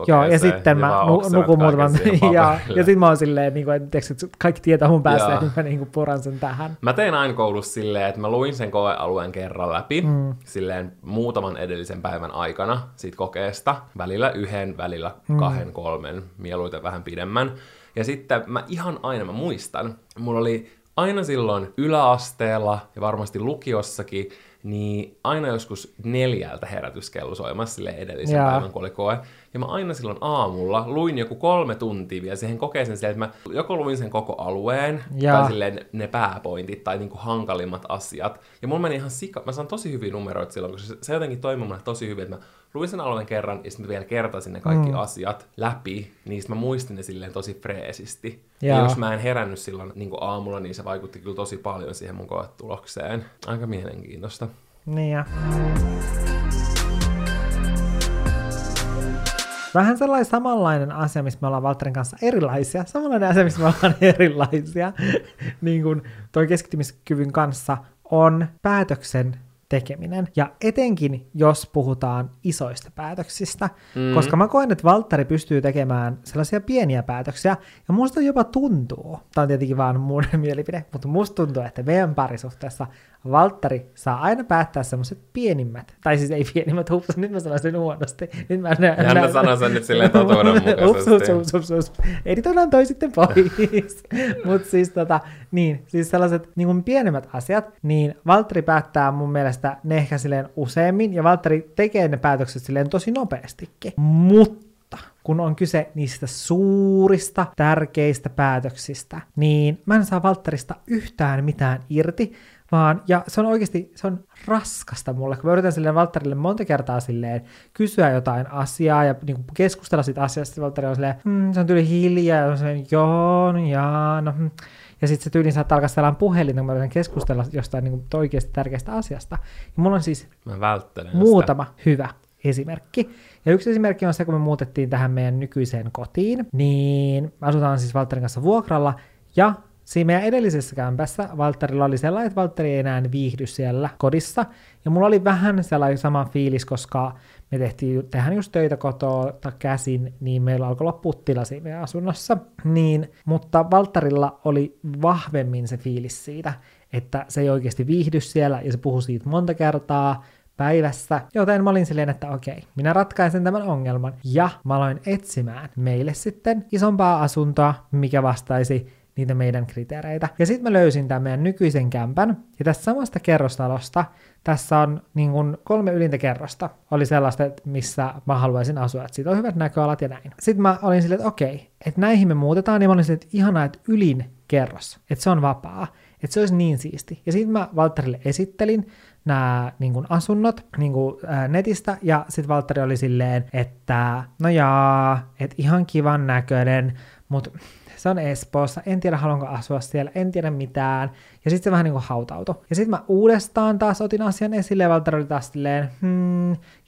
Joo, ja sitten mä nukun muutaman. Ja sitten mä oon silleen, niin kun, että kaikki tietää mun päässä, että mä niin puran sen tähän. Mä tein aina koulussa silleen, että mä luin sen koealueen kerran läpi, silleen muutaman edellisen päivän aikana siitä kokeesta, välillä 1, välillä 2, 3, mieluiten vähän pidemmän. Ja sitten mä ihan aina, mä muistan, mulla oli aina silloin yläasteella ja varmasti lukiossakin, niin aina joskus 4 herätyskello soimassa silleen edellisen päivän, kun oli koe. Ja mä aina silloin aamulla luin joku 3 tuntia vielä siihen kokeeseen silleen, että mä joko luin sen koko alueen, tai silleen ne pääpointit, tai niinku hankalimmat asiat. Ja mulla meni ihan mä saan tosi hyviä numeroita silloin, koska se jotenkin toimi mulle tosi hyvin, että mä luin sen alueen kerran, ja sitten vielä kertasin ne kaikki asiat läpi, niin mä muistin ne silleen tosi freesisti. Ja jos mä en herännyt silloin niin kuin aamulla, niin se vaikutti kyllä tosi paljon siihen mun koetulokseen. Aika mielenkiintoista. Niin ja. Vähän sellainen samanlainen asia, missä me ollaan Valtterin kanssa erilaisia. Samanlainen asia, missä me ollaan erilaisia. Niin kuin toi keskittymiskyvyn kanssa on päätöksen tekeminen. Ja etenkin, jos puhutaan isoista päätöksistä, koska mä koen, että Valtteri pystyy tekemään sellaisia pieniä päätöksiä, ja musta jopa tuntuu, tää on tietenkin vaan mun mielipide, mutta musta tuntuu, että meidän parisuhteessa Valtteri saa aina päättää semmoiset pienimmät, tai siis ei pienimmät, hups, nyt mä sanon sen huonosti. Nyt mä Janna sanoi sen nyt silleen totuudenmukaisesti. Ups. Editoidaan toi sitten pois. Mutta siis niin, siis sellaiset niin pienemmät asiat, niin Valtteri päättää mun mielestä ne ehkä silleen useammin, ja Valtteri tekee ne päätökset silleen tosi nopeastikin. Mutta kun on kyse niistä suurista, tärkeistä päätöksistä, niin mä en saa Valtterista yhtään mitään irti, vaan, ja se on oikeasti, se on raskasta mulle, kun mä yritän silleen Valtterille monta kertaa silleen kysyä jotain asiaa ja niin keskustella siitä asiasta, Valtteri on silleen, se on tyyli hiljaa, ja on silleen, joo, no jaa, no. Ja sitten se tyyliin saattaa alkaa sellainen puhelin, kun mä yritän keskustella jostain niin oikeasti tärkeästä asiasta. Ja mulla on siis muutama hyvä esimerkki. Ja yksi esimerkki on se, kun me muutettiin tähän meidän nykyiseen kotiin, niin asutaan siis Valtterin kanssa vuokralla, ja siinä meidän edellisessä kämpässä Valtterilla oli sellainen, että Valtteri ei enää viihdy siellä kodissa. Ja mulla oli vähän sellainen sama fiilis, koska me tehdään just töitä kotoa käsin, niin meillä alkoi loppua tila siinä meidän asunnossa. Niin, mutta Valtterilla oli vahvemmin se fiilis siitä, että se ei oikeasti viihdy siellä ja se puhui siitä monta kertaa päivässä. Joten mä olin silleen, että okei, minä ratkaisen tämän ongelman. Ja mä aloin etsimään meille sitten isompaa asuntoa, mikä vastaisi niitä meidän kriteereitä. Ja sitten mä löysin tämän meidän nykyisen kämpän, ja tästä samasta kerrostalosta, tässä on niin kun 3 ylintä kerrosta, oli sellaista, missä mä haluaisin asua, että siitä on hyvät näköalat ja näin. Sitten mä olin silleen, että okei, että näihin me muutetaan, ja mä olin silleen, että ihanaa, että ylin kerros, että se on vapaa, että se olisi niin siisti. Ja sitten mä Valtterille esittelin nämä niin kun asunnot niin kun, netistä, ja sitten Valtteri oli silleen, että no jaa, että ihan kivan näköinen, mutta se on Espoossa, en tiedä haluanko asua siellä, en tiedä mitään. Ja sitten se vähän niin kuin hautautui. Ja sitten mä uudestaan taas otin asian esille, ja Valtteri oli taas silleen,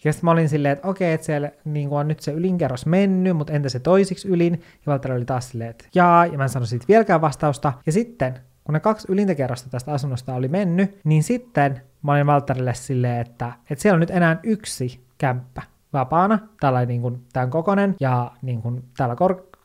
Ja sitten mä olin silleen, että okei, että siellä niin kuin on nyt se ylinkerros mennyt, mutta entä se toisiksi ylin? Ja Valtteri oli taas silleen, että jaa, ja mä en sano siitä vieläkään vastausta. Ja sitten Kun ne kaksi ylintä kerrosta tästä asunnosta oli mennyt, niin sitten mä olin Valtterille silleen, että siellä on nyt enää yksi kämppä vapaana, tällainen niin kuin tämän kokonen ja niin kuin, täällä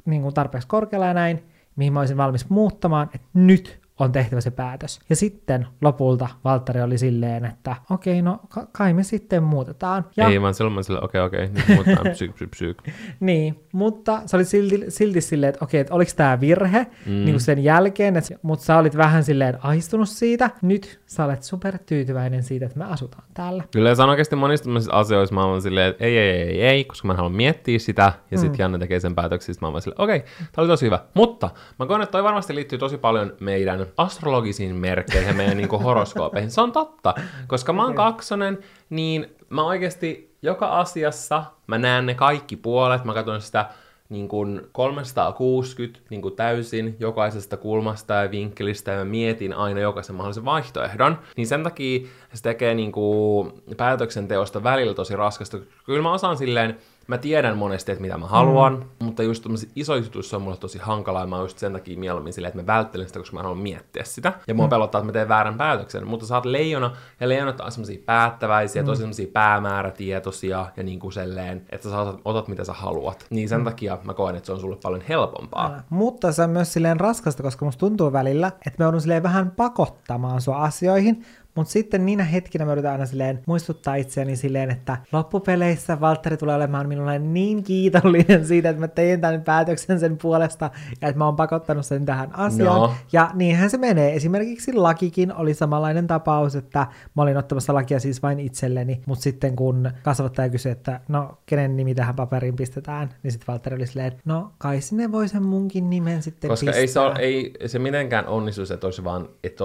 niin kuin tarpeeksi korkealla ja näin, mihin mä olisin valmis muuttamaan, että nyt on tehtävä se päätös. Ja sitten lopulta Valtteri oli silleen, että okei, no kai me sitten muutetaan. Ja... Ei vaan silloin silleen, okei, nyt muutetaan, psyk. Niin, mutta se oli silti silleen, että okei, että oliko tämä virhe niin sen jälkeen, mutta sä olit vähän silleen ahistunut siitä. Nyt sä olet supertyytyväinen siitä, että me asutaan täällä. Kyllä, se on oikeasti monista asioissa, mä oon silleen, että ei, koska mä haluan miettiä sitä, ja sitten Janne tekee sen päätöksiä, mä oon silleen, okei, tää oli tosi hyvä. Mutta mä koen, että toi varmasti liittyy tosi paljon meidän astrologisiin merkkeihin, meidän niinku horoskoopeihin. Se on totta, koska mä oon kaksonen, niin mä oikeasti joka asiassa mä näen ne kaikki puolet, mä katson sitä niin kuin 360 niin kuin täysin jokaisesta kulmasta ja vinkkelistä, ja mä mietin aina jokaisen mahdollisen vaihtoehdon, niin sen takia se tekee niin kuin päätöksenteosta välillä tosi raskasta. Kyllä mä osaan silleen, mä tiedän monesti, että mitä mä haluan, mutta just tämmöisissä isoissa jutuissa on mulle tosi hankalaa, ja mä oon just sen takia mieluummin silleen, että mä välttelen sitä, koska mä en halua miettiä sitä, ja mua pelottaa, että mä teen väärän päätöksen, mutta sä oot leijona, ja leijonat on semmosia päättäväisiä, tosi semmosia päämäärätietoisia, ja niinku selleen, että sä otat mitä sä haluat, niin sen takia mä koen, että se on sulle paljon helpompaa. Mutta se on myös silleen raskasta, koska musta tuntuu välillä, että mä joudun silleen vähän pakottamaan sua asioihin, mutta sitten niinä hetkinä mä yritän aina silleen muistuttaa itseäni silleen, että loppupeleissä Valtteri tulee olemaan minulle niin kiitollinen siitä, että mä tein tämän päätöksen sen puolesta ja että mä oon pakottanut sen tähän asiaan. No. Ja niinhän se menee. Esimerkiksi lakikin oli samanlainen tapaus, että mä olin ottamassa lakia siis vain itselleni, mutta sitten kun kasvattaja kysyi, että no kenen nimi tähän paperiin pistetään, niin sitten Valtteri oli silleen, no kai sinne voi sen munkin nimen sitten koska pistää. Koska ei se mitenkään onnistuisi, että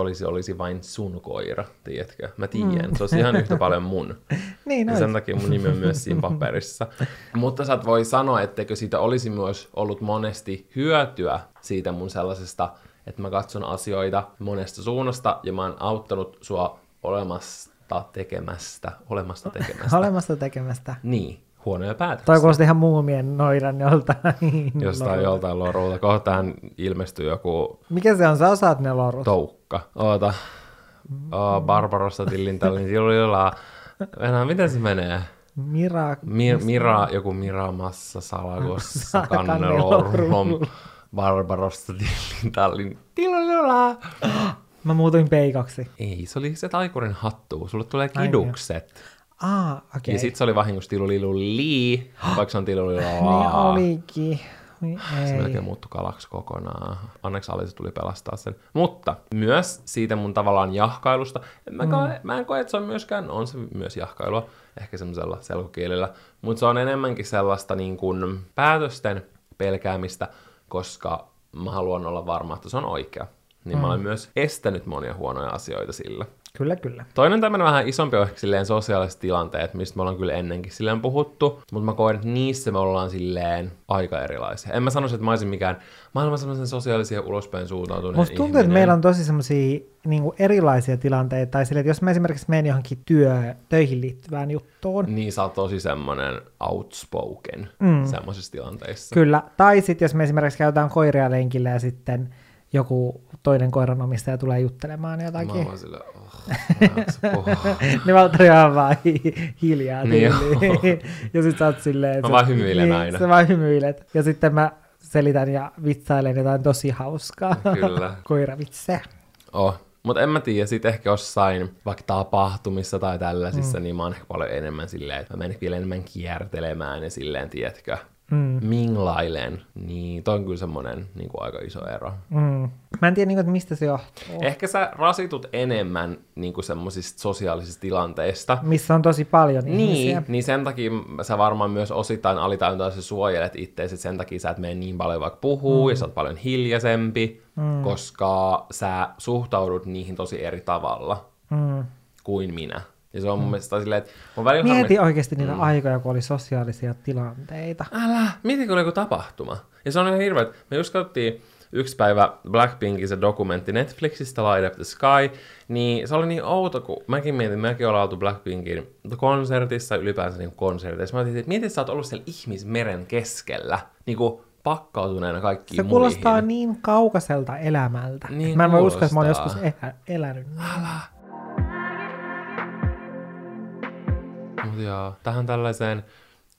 olisi vain sun koira. Tiedätkö? Mä tiedän. Se on ihan yhtä paljon mun. Niin, ja sen takia mun nimi on myös siinä paperissa. Mutta sä voi sanoa, etteikö siitä olisi myös ollut monesti hyötyä siitä mun sellaisesta, että mä katson asioita monesta suunnasta ja mä oon auttanut sua olemasta tekemästä. Niin. Huonoja päätöksiä. Toi kuulosti ihan muumien noidan joltain. Joltain lorulta. Kohtaan ilmestyy joku... Mikä se on? Sä osaat ne lorut. Toukka. Oota. Barbarossa tillintallin silulilla. Enää, miten se menee? Miramassa salagossa kannelorum. Barbarossa tillintallin silulilla. Mä muutuin peikaksi. Ei, se oli se taikurin hattu. Sulle tulee kidukset. Okay. Ja sit se oli vahingossa tiluliluli, vaikka se on tilulilaa. Niin olikin. Ei. Se melkein muuttui kalaksi kokonaan. Onneksi Alisa tuli pelastaa sen. Mutta myös siitä mun tavallaan jahkailusta. Mä en koe, että se on myöskään, on se myös jahkailua, ehkä semmoisella selkokielellä. Mutta se on enemmänkin sellaista niin kuin päätösten pelkäämistä, koska mä haluan olla varma, että se on oikea. Niin mä olen myös estänyt monia huonoja asioita sillä. Kyllä. Toinen tämmöinen vähän isompi on silleen sosiaaliset tilanteet, mistä me ollaan kyllä ennenkin silleen puhuttu, mutta mä koen, että niissä me ollaan silleen aika erilaisia. En mä sanoisi, että mä olisin mikään maailman semmoisen sosiaalisia ulospäin suuntautuneen ihminen. Musta tuntuu, että meillä on tosi semmoisia niinku erilaisia tilanteita, tai silleen, että jos mä esimerkiksi menen johonkin töihin liittyvään juttuun. Niin sä oot tosi semmoinen outspoken semmoisissa tilanteissa. Kyllä, tai sitten jos me esimerkiksi käytetään koiria lenkillä ja sitten joku toinen koiranomistaja tulee juttelemaan jotakin. Mä oon silleen, ne Valtteri on vaan hiljaa tyyliin. Ja sit sä oot silleen... Mä vaan hymyilen aina. Sä vaan hymyilet. Ja sitten mä selitän ja vitsailen jotain tosi hauskaa. Kyllä. Koiravitseä. Mutta en mä tiedä, sit ehkä jossain vaikka tapahtumissa tai tällaisissa, niin mä oon ehkä paljon enemmän silleen, että mä menen vielä enemmän kiertelemään ja silleen, tiedätkö... minglailen, niin toi on kyllä semmoinen niin kuin aika iso ero. Mä en tiedä, niin kuin, että mistä se johtuu. Ehkä sä rasitut enemmän niin kuin semmoisista sosiaalisista tilanteista. Missä on tosi paljon ihmisiä. Niin sen takia sä varmaan myös osittain alitajuntaisesti suojelet itseäsi, sen takia sä et mene niin paljon vaikka puhuu, ja sä oot paljon hiljaisempi, koska sä suhtaudut niihin tosi eri tavalla kuin minä. Ja se on mun mielestä silleen, että... Mieti oikeasti niitä aikoja, kun oli sosiaalisia tilanteita. Älä! Mieti, kun oli joku tapahtuma. Ja se on ihan hirveä. Me just katsottiin yksi päivä Blackpinkin se dokumentti Netflixistä, Light Up the Sky, niin se oli niin outo, kun mäkin ollaan oltu Blackpinkin konsertissa, ylipäänsä niin konsertissa. Mä mietin, että sä oot ollut siellä ihmismeren keskellä, niin kuin pakkautuneena kaikkiin muihin. Se kuulostaa muihin. Niin kaukaiselta elämältä. Niin mä en voi uskoa, että mä oon joskus elänyt. Mut joo, tähän tällaiseen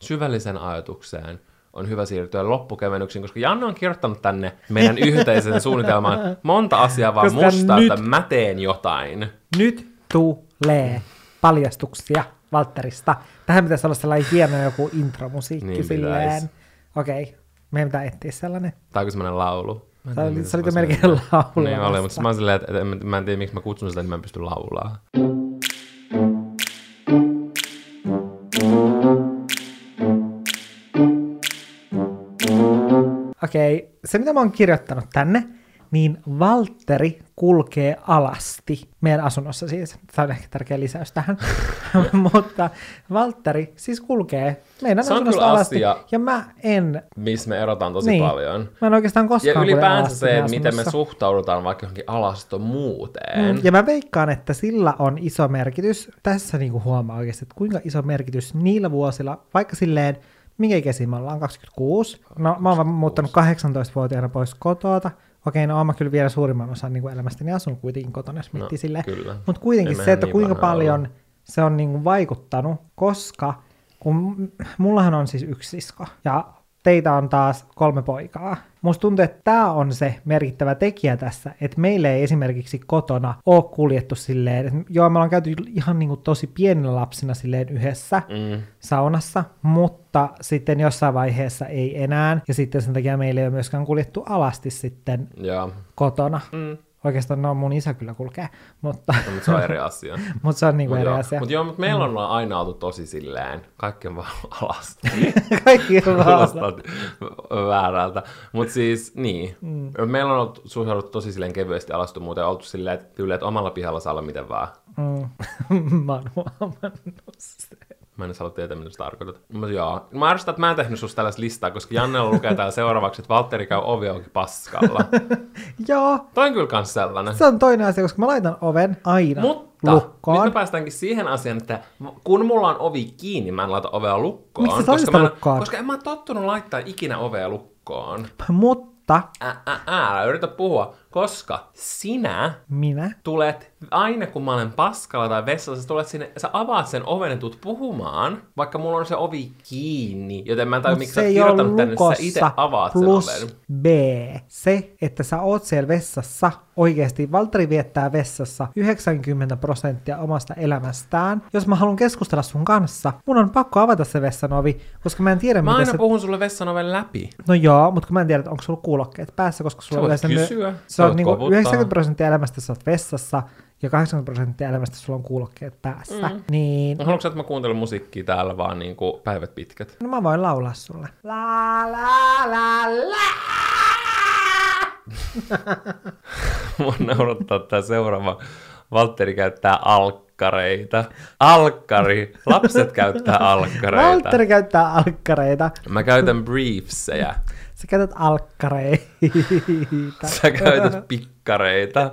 syvälliseen ajatukseen on hyvä siirtyä loppukevennyksiin, koska Janne on kirjoittanut tänne meidän yhteisen suunnitelmaan monta asiaa, vaan koska musta, nyt, että mä teen jotain. Nyt tulee paljastuksia Valtterista. Tähän pitäisi olla sellainen hieno joku intromusiikki niin silleen. Okei, meidän pitää etsiä sellainen. Tää on sellainen laulu. Se oli melkein laulu. Niin oli, mutta mä oon silleen, että mä en tiedä miksi mä kutsun sitä, niin mä en pysty laulaa. Okei, se mitä mä oon kirjoittanut tänne, niin Valtteri kulkee alasti. Meidän asunnossa siis. Tämä on ehkä tärkeä lisäys tähän. Mutta Valtteri siis kulkee meidän asunnossa alasti. Ja mä en... Missä me erotaan tosi niin paljon. Mä en oikeastaan koskaan kulje alasti. Ja ylipäänsä se, että miten me suhtaudutaan vaikka johonkin alastomuuteen. Ja mä veikkaan, että sillä on iso merkitys. Tässä niinku huomaa oikeasti, että kuinka iso merkitys niillä vuosilla, vaikka silleen, minkä ikäisiä me ollaan? 26. No mä oon muuttanut 18-vuotiaana pois kotoota. Okei, no oon mä kyllä vielä suurimman osan niin elämästäni asunut kuitenkin kotona, jos miettii silleen. Mutta kuitenkin se, että niin kuinka paljon ollut se on niin vaikuttanut, koska kun mullahan on siis yksi sisko ja teitä on taas 3 poikaa. Musta tuntuu, että tää on se merkittävä tekijä tässä, että meillä ei esimerkiksi kotona ole kuljettu silleen, että joo, me ollaan käyty ihan niin kuin tosi pienellä lapsina silleen yhdessä saunassa, mutta sitten jossain vaiheessa ei enää, ja sitten sen takia meillä ei ole myöskään kuljettu alasti sitten kotona. Oikeastaan no mun isä kyllä kulkee, mutta... No, mutta se on eri asia. Mutta se on niinku eri asia. Mutta joo, mutta meillä on aina oltu tosi silleen, kaikki on vaan alasti. Kaikki on vaan alasti. Väärältä. Mutta siis, niin. Meillä on ollut suhtauduttu tosi silleen kevyesti alastomuuteen, oltu silleen, että omalla pihalla saa olla miten vaan. Mä oon huomannut sen. Mä en saa tietää, mitä sä tarkoitat. Mutta joo. Mä arvostan, että mä en tehnyt susta tällaista listaa, koska Jannella lukee täällä seuraavaksi, että Valtteri käy ovi auki paskalla. Joo. Toi on kyllä kans sellainen. Se on toinen asia, koska mä laitan oven aina lukkoon. Mutta nyt päästäänkin siihen asiaan, että kun mulla on ovi kiinni, mä en laita ovea lukkoon. Miksi sä laitat sitä lukkoon? Koska en mä tottunut laittaa ikinä ovea lukkoon. Mutta. Yritä puhua. Koska sinä tulet, aina kun mä olen paskalla tai vessassa, sä tulet sinne, sä avaat sen oven ja tulet puhumaan, vaikka mulla on se ovi kiinni, joten mä en tajua, miksi sä oot kirjoittanut tänne, sä itse avaat sen oven. B. Se, että sä oot siellä vessassa, oikeasti Valtteri viettää vessassa 90% omasta elämästään. Jos mä haluan keskustella sun kanssa, mun on pakko avata se vessanovi, koska mä en tiedä, mitä se... Mä aina puhun sulle vessanoven läpi. No joo, mutta kun mä en tiedä, onko sulla kuulokkeet päässä, koska sulla on yleensä... Se on niin 90% elämästä sä oot vessassa ja 80% elämästä sulla on kuulokkeet päässä. Niin... No, haluatko sä, että mä kuuntelen musiikkia täällä vaan niin kuin päivät pitkät? No mä voin laulaa sulle. La la la la. Mä naurattaa tää seuraava. Valtteri käyttää alkkareita. Alkkari. Lapset käyttää alkkareita. Valtteri käyttää alkkareita. Mä käytän briefsejä. Sä käytät alkkareita. Sä käytät pikkareita.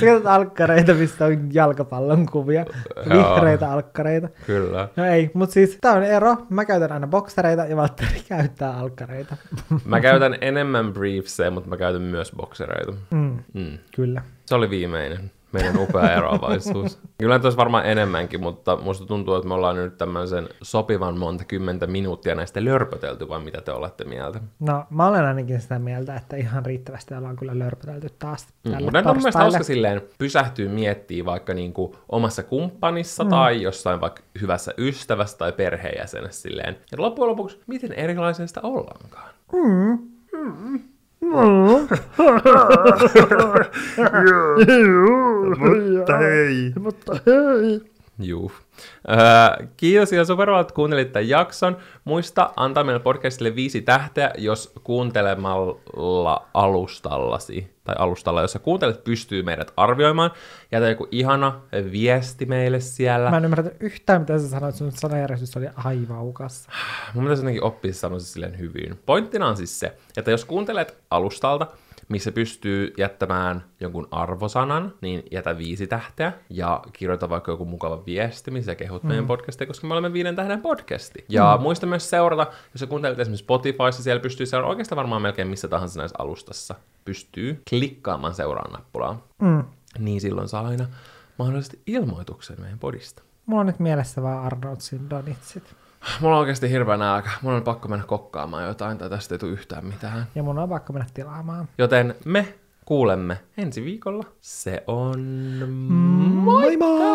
Sä käytät alkkareita, mistä on jalkapallon kuvia. Vihreitä alkkareita. Kyllä. No ei, mutta siis tää on ero. Mä käytän aina boksereita ja Valtteri käyttää alkkareita. Mä käytän enemmän briefsejä, mutta mä käytän myös boksereita. Kyllä. Se oli viimeinen. Meidän upea eroavaisuus. Kyllä tuossa varmaan enemmänkin, mutta musta tuntuu, että me ollaan nyt tämmöisen sopivan monta kymmentä minuuttia näistä lörpötelty, vai mitä te olette mieltä? No, mä olen ainakin sitä mieltä, että ihan riittävästi ollaan kyllä lörpötelty taas tälle torstaille. Mutta mun mielestä hauska silleen pysähtyy miettimään vaikka niinku omassa kumppanissa tai jossain vaikka hyvässä ystävässä tai perheenjäsenessä silleen. Ja loppujen lopuksi, miten erilaisia sitä ollaankaan? Mutta hei. Juu. Kiitos ja supervalta, että kuuntelit tämän jakson. Muista antaa meille podcastille 5 tähteä, jos kuuntelemalla alustallasi tai alustalla, jossa kuuntelet, pystyy meidät arvioimaan. Jätä joku ihana viesti meille siellä. Mä en ymmärrä yhtään, mitä sä sanoit, sun sanajärjestys oli aivan ukas. Mun pitäisi jotenkin oppia sanoa silleen hyvin. Pointtina on siis se, että jos kuuntelet alustalta, missä pystyy jättämään jonkun arvosanan, niin jätä 5 tähteä ja kirjoita vaikka joku mukava viesti, missä kehut meidän podcastia, koska me olemme 5 tähden podcasti. Ja muista myös seurata, jos sä kuuntelet esimerkiksi Spotifyssa, siellä pystyy seuraamaan oikeastaan varmaan melkein missä tahansa näissä alustassa. Pystyy klikkaamaan seuraan nappulaa. Niin silloin saa aina mahdollisesti ilmoituksen meidän podista. Mulla on nyt mielessä vaan Arnoldsin donitsit. Mulla on oikeasti hirveä nälkä. Mulla on pakko mennä kokkaamaan jotain, tai tästä ei tule yhtään mitään. Ja mun on pakko mennä tilaamaan. Joten me kuulemme ensi viikolla. Se on... Moi moi!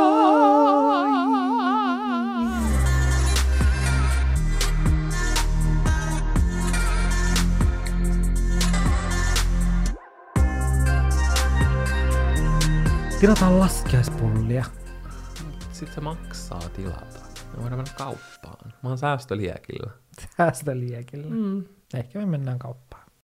Tilataan laskiaispullia. Sitten se maksaa tilata. Me voidaan mennä kauppaan. Mä oon säästöliekillä. Ehkä me mennään kauppaan.